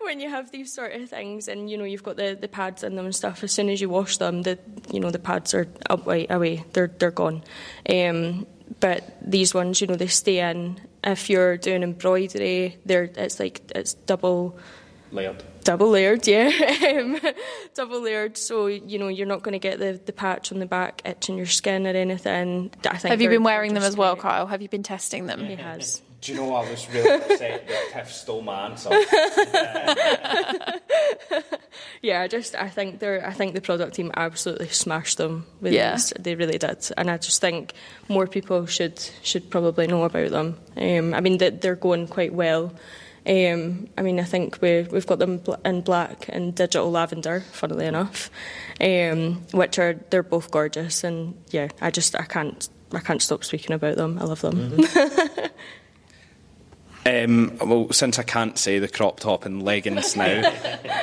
When you have these sort of things, and you know you've got the pads in them and stuff, as soon as you wash them, the pads are away. They're gone. But these ones, they stay in. If you're doing embroidery, it's double layered. Double layered, double layered. So you're not going to get the patch on the back itching your skin or anything. I think. Have you been wearing them as well, Kyle? Have you been testing them? He has. Do you know, I was really upset that Tiff stole my answer. I think the product team absolutely smashed them with these. They really did, and I just think more people should probably know about them. They're going quite well. I think we've got them in black and digital lavender, funnily enough, they're both gorgeous, and I can't stop speaking about them. I love them. Mm-hmm. Well, since I can't say the crop top and leggings now,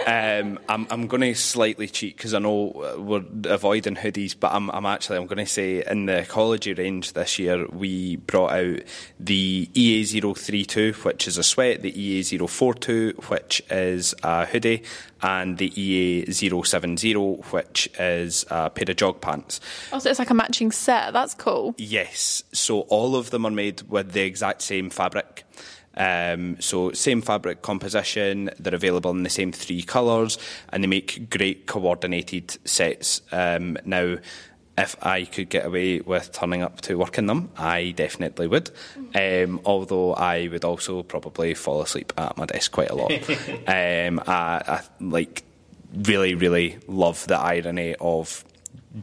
I'm going to slightly cheat, because I know we're avoiding hoodies, but I'm going to say in the Ecology range this year, we brought out the EA032, which is a sweat, the EA042, which is a hoodie, and the EA070, which is a pair of jog pants. Oh, so it's like a matching set. That's cool. Yes. So all of them are made with the exact same fabric. So same fabric composition, they're available in the same three colours, and they make great coordinated sets. Now, if I could get away with turning up to work in them, I definitely would. Although I would also probably fall asleep at my desk quite a lot. I like really love the irony of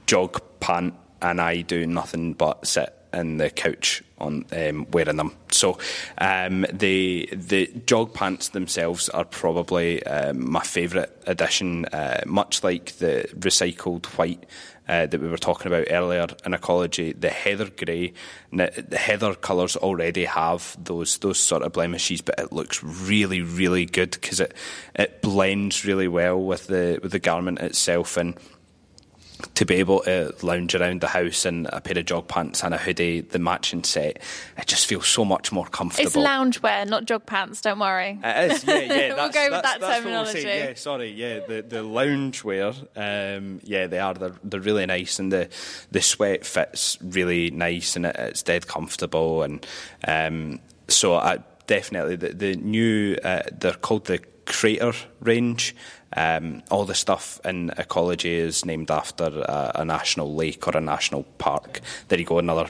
jog pant, and I do nothing but sit in the couch on wearing them. So the jog pants themselves are probably my favourite edition, much like the recycled white that we were talking about earlier in Ecology. The heather grey, the heather colours already have those sort of blemishes, but it looks really good because it blends really well with the garment itself. And to be able to lounge around the house in a pair of jog pants and a hoodie, the matching set, it just feels so much more comfortable. It's loungewear, not jog pants, don't worry. It is, yeah. We'll go with that terminology. What we'll say. Yeah, sorry, yeah, the loungewear, yeah, they are, they're really nice, and the sweat fits really nice, and it's dead comfortable, and so I definitely, the new, they're called the Crater Range. All the stuff in Ecology is named after a national lake or a national park. There you go, another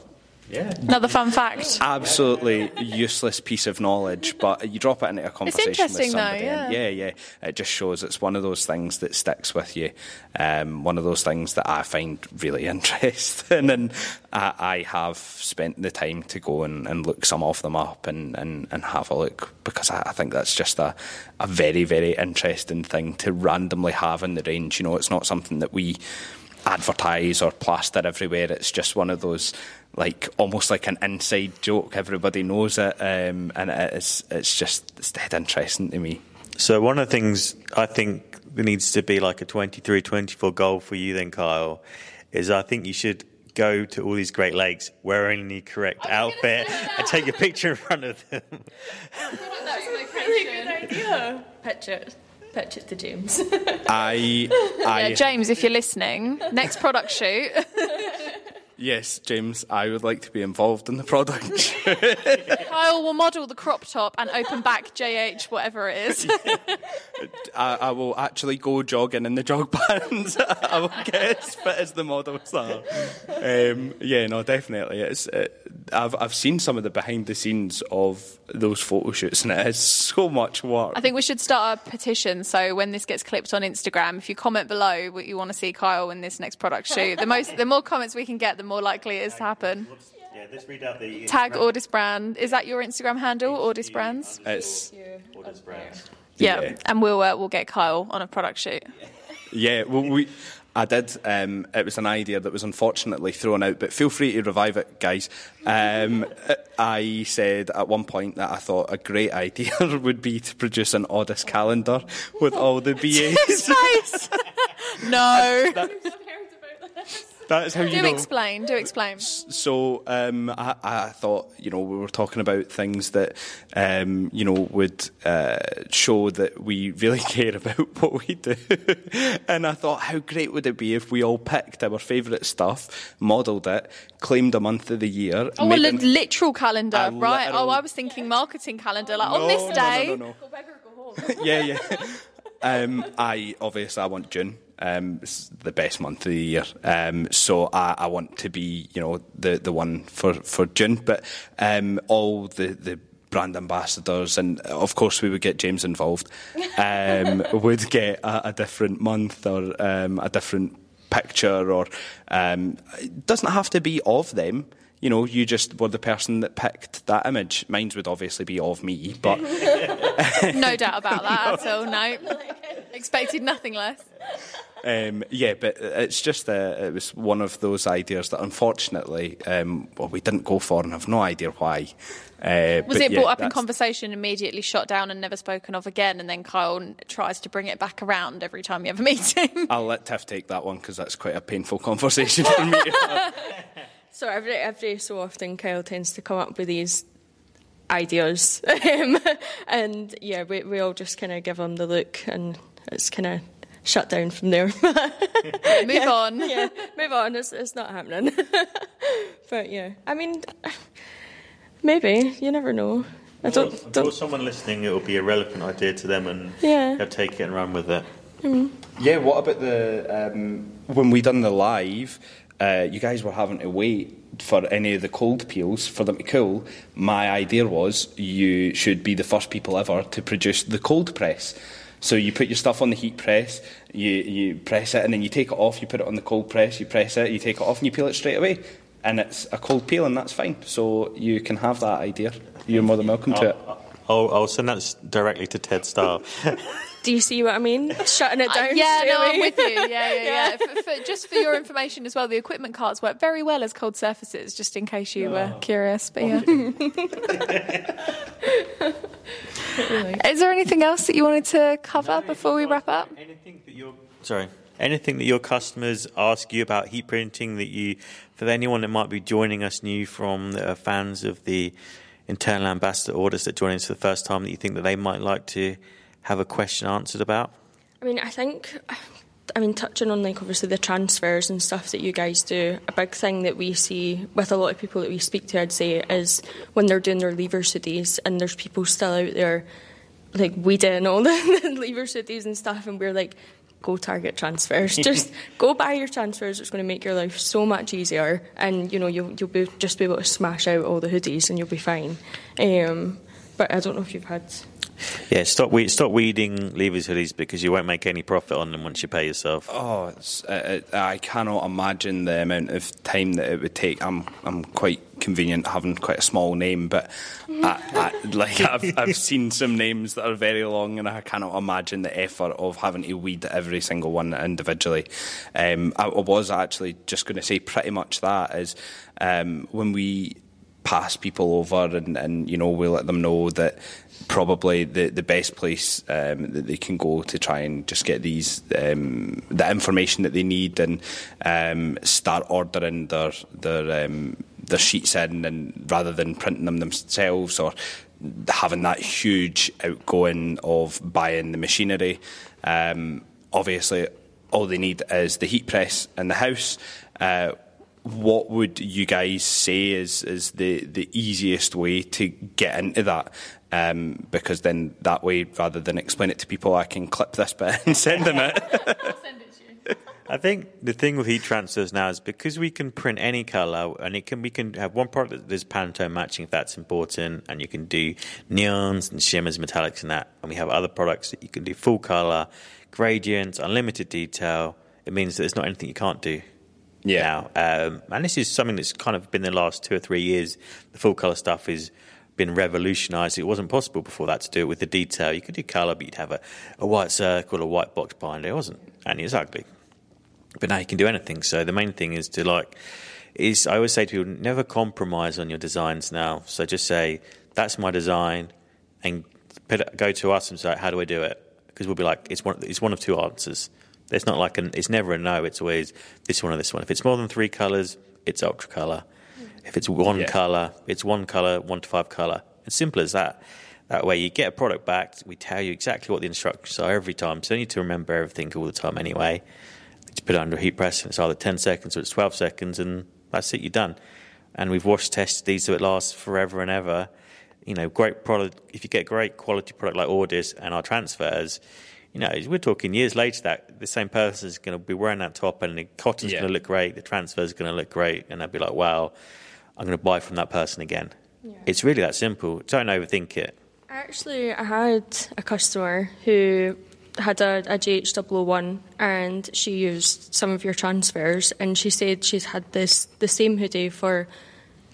fun fact. Absolutely useless piece of knowledge, but you drop it into a conversation with somebody. It's interesting though, yeah. It just shows it's one of those things that sticks with you, one of those things that I find really interesting, and I have spent the time to go and look some of them up and have a look, because I think that's just a very interesting thing to randomly have in the range. You know, it's not something that we advertise or plaster everywhere. It's just one of those, like, almost like an inside joke. Everybody knows it, and it's dead interesting to me. So one of the things I think needs to be like a 23-24 goal for you then, Kyle, is I think you should go to all these great lakes wearing the correct outfit and take a picture in front of them. That's a really good idea. Picture to James. Yeah, James, if you're listening, next product shoot. Yes, James, I would like to be involved in the product shoot. Kyle will model the crop top and open back JH, whatever it is. Yeah. I will actually go jogging in the jog pants, I will guess, but as the models are. Yeah, no, definitely. I've seen some of the behind the scenes of those photo shoots, and it is so much work. I think we should start a petition, so when this gets clipped on Instagram, if you comment below what you want to see Kyle in this next product shoot, the more comments we can get, the more likely it is to happen. Yeah, let's read out the tag AWDis brand. Is that your Instagram handle, AWDis brands? It's AWDis brands. Yeah, and we'll get Kyle on a product shoot. Yeah, well, I did. It was an idea that was unfortunately thrown out, but feel free to revive it, guys. I said at one point that I thought a great idea would be to produce an AWDis calendar with all the BAs. No. That's how you know. Do explain. So I thought, you know, we were talking about things that, you know, would show that we really care about what we do. And I thought, how great would it be if we all picked our favourite stuff, modelled it, claimed a month of the year. Oh, made a literal calendar, right? Literal... Oh, I was thinking marketing calendar, like on this day. No. Go back or go home. Yeah. I want June. It's the best month of the year, so I want to be, you know, the one for June. But all the brand ambassadors, and of course we would get James involved, would get a different month or a different picture, or it doesn't have to be of them. You know, you just were the person that picked that image. Mine would obviously be of me, but... No doubt about that at all, no. Expected nothing less. Yeah, but it's just it was one of those ideas that unfortunately we didn't go for, and I've no idea why. Was it brought up in conversation, immediately shot down and never spoken of again, and then Kyle tries to bring it back around every time you have a meeting? I'll let Tiff take that one, because that's quite a painful conversation for me to have. So every so often Kyle tends to come up with these ideas, and yeah, we all just kind of give him the look and it's kind of shut down from there. Move on. It's not happening. But yeah, I mean, maybe, you never know. I'm sure someone listening, it'll be a relevant idea to them, and they'll take it and run with it. Mm-hmm. Yeah, what about the when we done the live, you guys were having to wait for any of the cold peels for them to cool. My idea was you should be the first people ever to produce the cold press. So you put your stuff on the heat press, you press it, and then you take it off, you put it on the cold press, you press it, you take it off, and you peel it straight away. And it's a cold peel, and that's fine. So you can have that idea. You're more than welcome to it. I'll send that directly to Ted Starr. Do you see what I mean? Shutting it down. I'm with you. Yeah. Just for your information as well, the equipment carts work very well as cold surfaces, just in case you were curious. But Is there anything else that you wanted to cover before we wrap up? Anything that your customers ask you about heat printing for anyone that might be joining us new from the fans of the internal ambassador orders that join us for the first time, that you think that they might like to have a question answered about? I mean, touching on, like, obviously the transfers and stuff that you guys do, a big thing that we see with a lot of people that we speak to, I'd say, is when they're doing their Leavers Citys, and there's people still out there, like, weeding all the Leavers Citys and stuff, and we're like, go Target Transfers. Just go buy your transfers. It's going to make your life so much easier, and, you know, you'll be able to smash out all the hoodies, and you'll be fine. But I don't know if you've had... Yeah, stop weeding Leavers hoodies, because you won't make any profit on them once you pay yourself. Oh, I cannot imagine the amount of time that it would take. I'm quite convenient having quite a small name, but I've seen some names that are very long, and I cannot imagine the effort of having to weed every single one individually. I was actually just going to say pretty much that is when we pass people over and you know, we let them know that probably the best place that they can go to try and just get these the information that they need, and start ordering their sheets in, and rather than printing them themselves or having that huge outgoing of buying the machinery, obviously all they need is the heat press in the house. What would you guys say is the easiest way to get into that? Because then that way, rather than explain it to people, I can clip this bit and send them it. I'll send it to you. I think the thing with heat transfers now is because we can print any colour, and we can have one product that does Pantone matching if that's important, and you can do neons and shimmers, metallics and that, and we have other products that you can do full colour, gradients, unlimited detail. It means that there's not anything you can't do. Yeah. Now. And this is something that's kind of been the last 2 or 3 years. The full colour stuff has been revolutionised. It wasn't possible before that to do it with the detail. You could do colour, but you'd have a white circle, a white box behind it. It wasn't. And it was ugly. But now you can do anything. So the main thing is to, like, is I always say to people, never compromise on your designs now. So just say, that's my design, and go to us and say, how do I do it? Because we'll be like, it's one of two answers. It's not like it's never a no. It's always this one or this one. If it's more than 3 colours, it's ultra colour. If it's one colour, 1 to 5 colour. It's simple as that. That way you get a product back. We tell you exactly what the instructions are every time. So you need to remember everything all the time anyway. Just put it under a heat press, and it's either 10 seconds or it's 12 seconds, and that's it, you're done. And we've wash tested these so it lasts forever and ever. You know, great product. If you get great quality product like AWDis and our transfers, you know, we're talking years later that the same person is going to be wearing that top, and the cotton's going to look great, the transfer's going to look great, and they'll be like, wow, I'm going to buy from that person again. Yeah. It's really that simple. Don't overthink it. Actually, I had a customer who had a JH001, and she used some of your transfers, and she said she's had the same hoodie for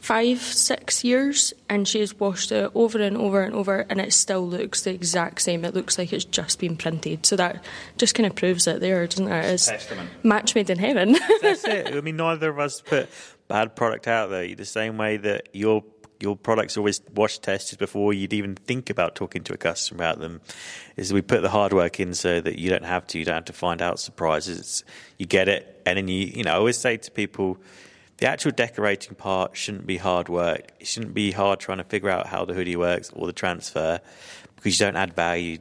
5-6 years, and she's washed it over and over and over, and it still looks the exact same. It looks like it's just been printed. So that just kind of proves it there, doesn't it? It's testament. Match made in heaven. That's it. I mean, neither of us put bad product out there. The same way that your product's always wash tested before you'd even think about talking to a customer about them, is we put the hard work in so that you don't have to find out surprises. You get it, and then you know, I always say to people, the actual decorating part shouldn't be hard work. It shouldn't be hard trying to figure out how the hoodie works or the transfer, because you don't add value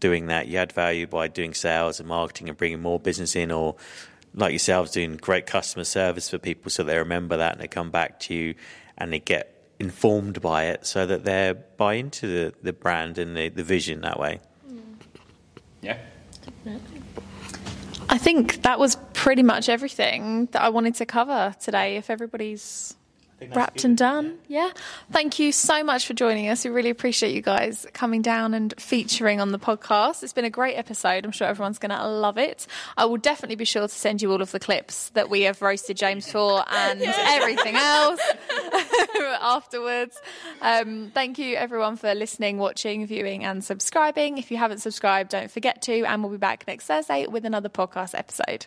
doing that. You add value by doing sales and marketing and bringing more business in, or like yourselves, doing great customer service for people so they remember that and they come back to you and they get informed by it so that they buy into the brand and the vision that way. Yeah. I think that was pretty much everything that I wanted to cover today, if everybody's wrapped and done. Yeah. Thank you so much for joining us. We really appreciate you guys coming down and featuring on the podcast. It's been a great episode. I'm sure everyone's going to love it. I will definitely be sure to send you all of the clips that we have roasted James for and everything else afterwards. Thank you everyone for listening, watching, viewing and subscribing. If you haven't subscribed, don't forget to, and we'll be back next Thursday with another podcast episode.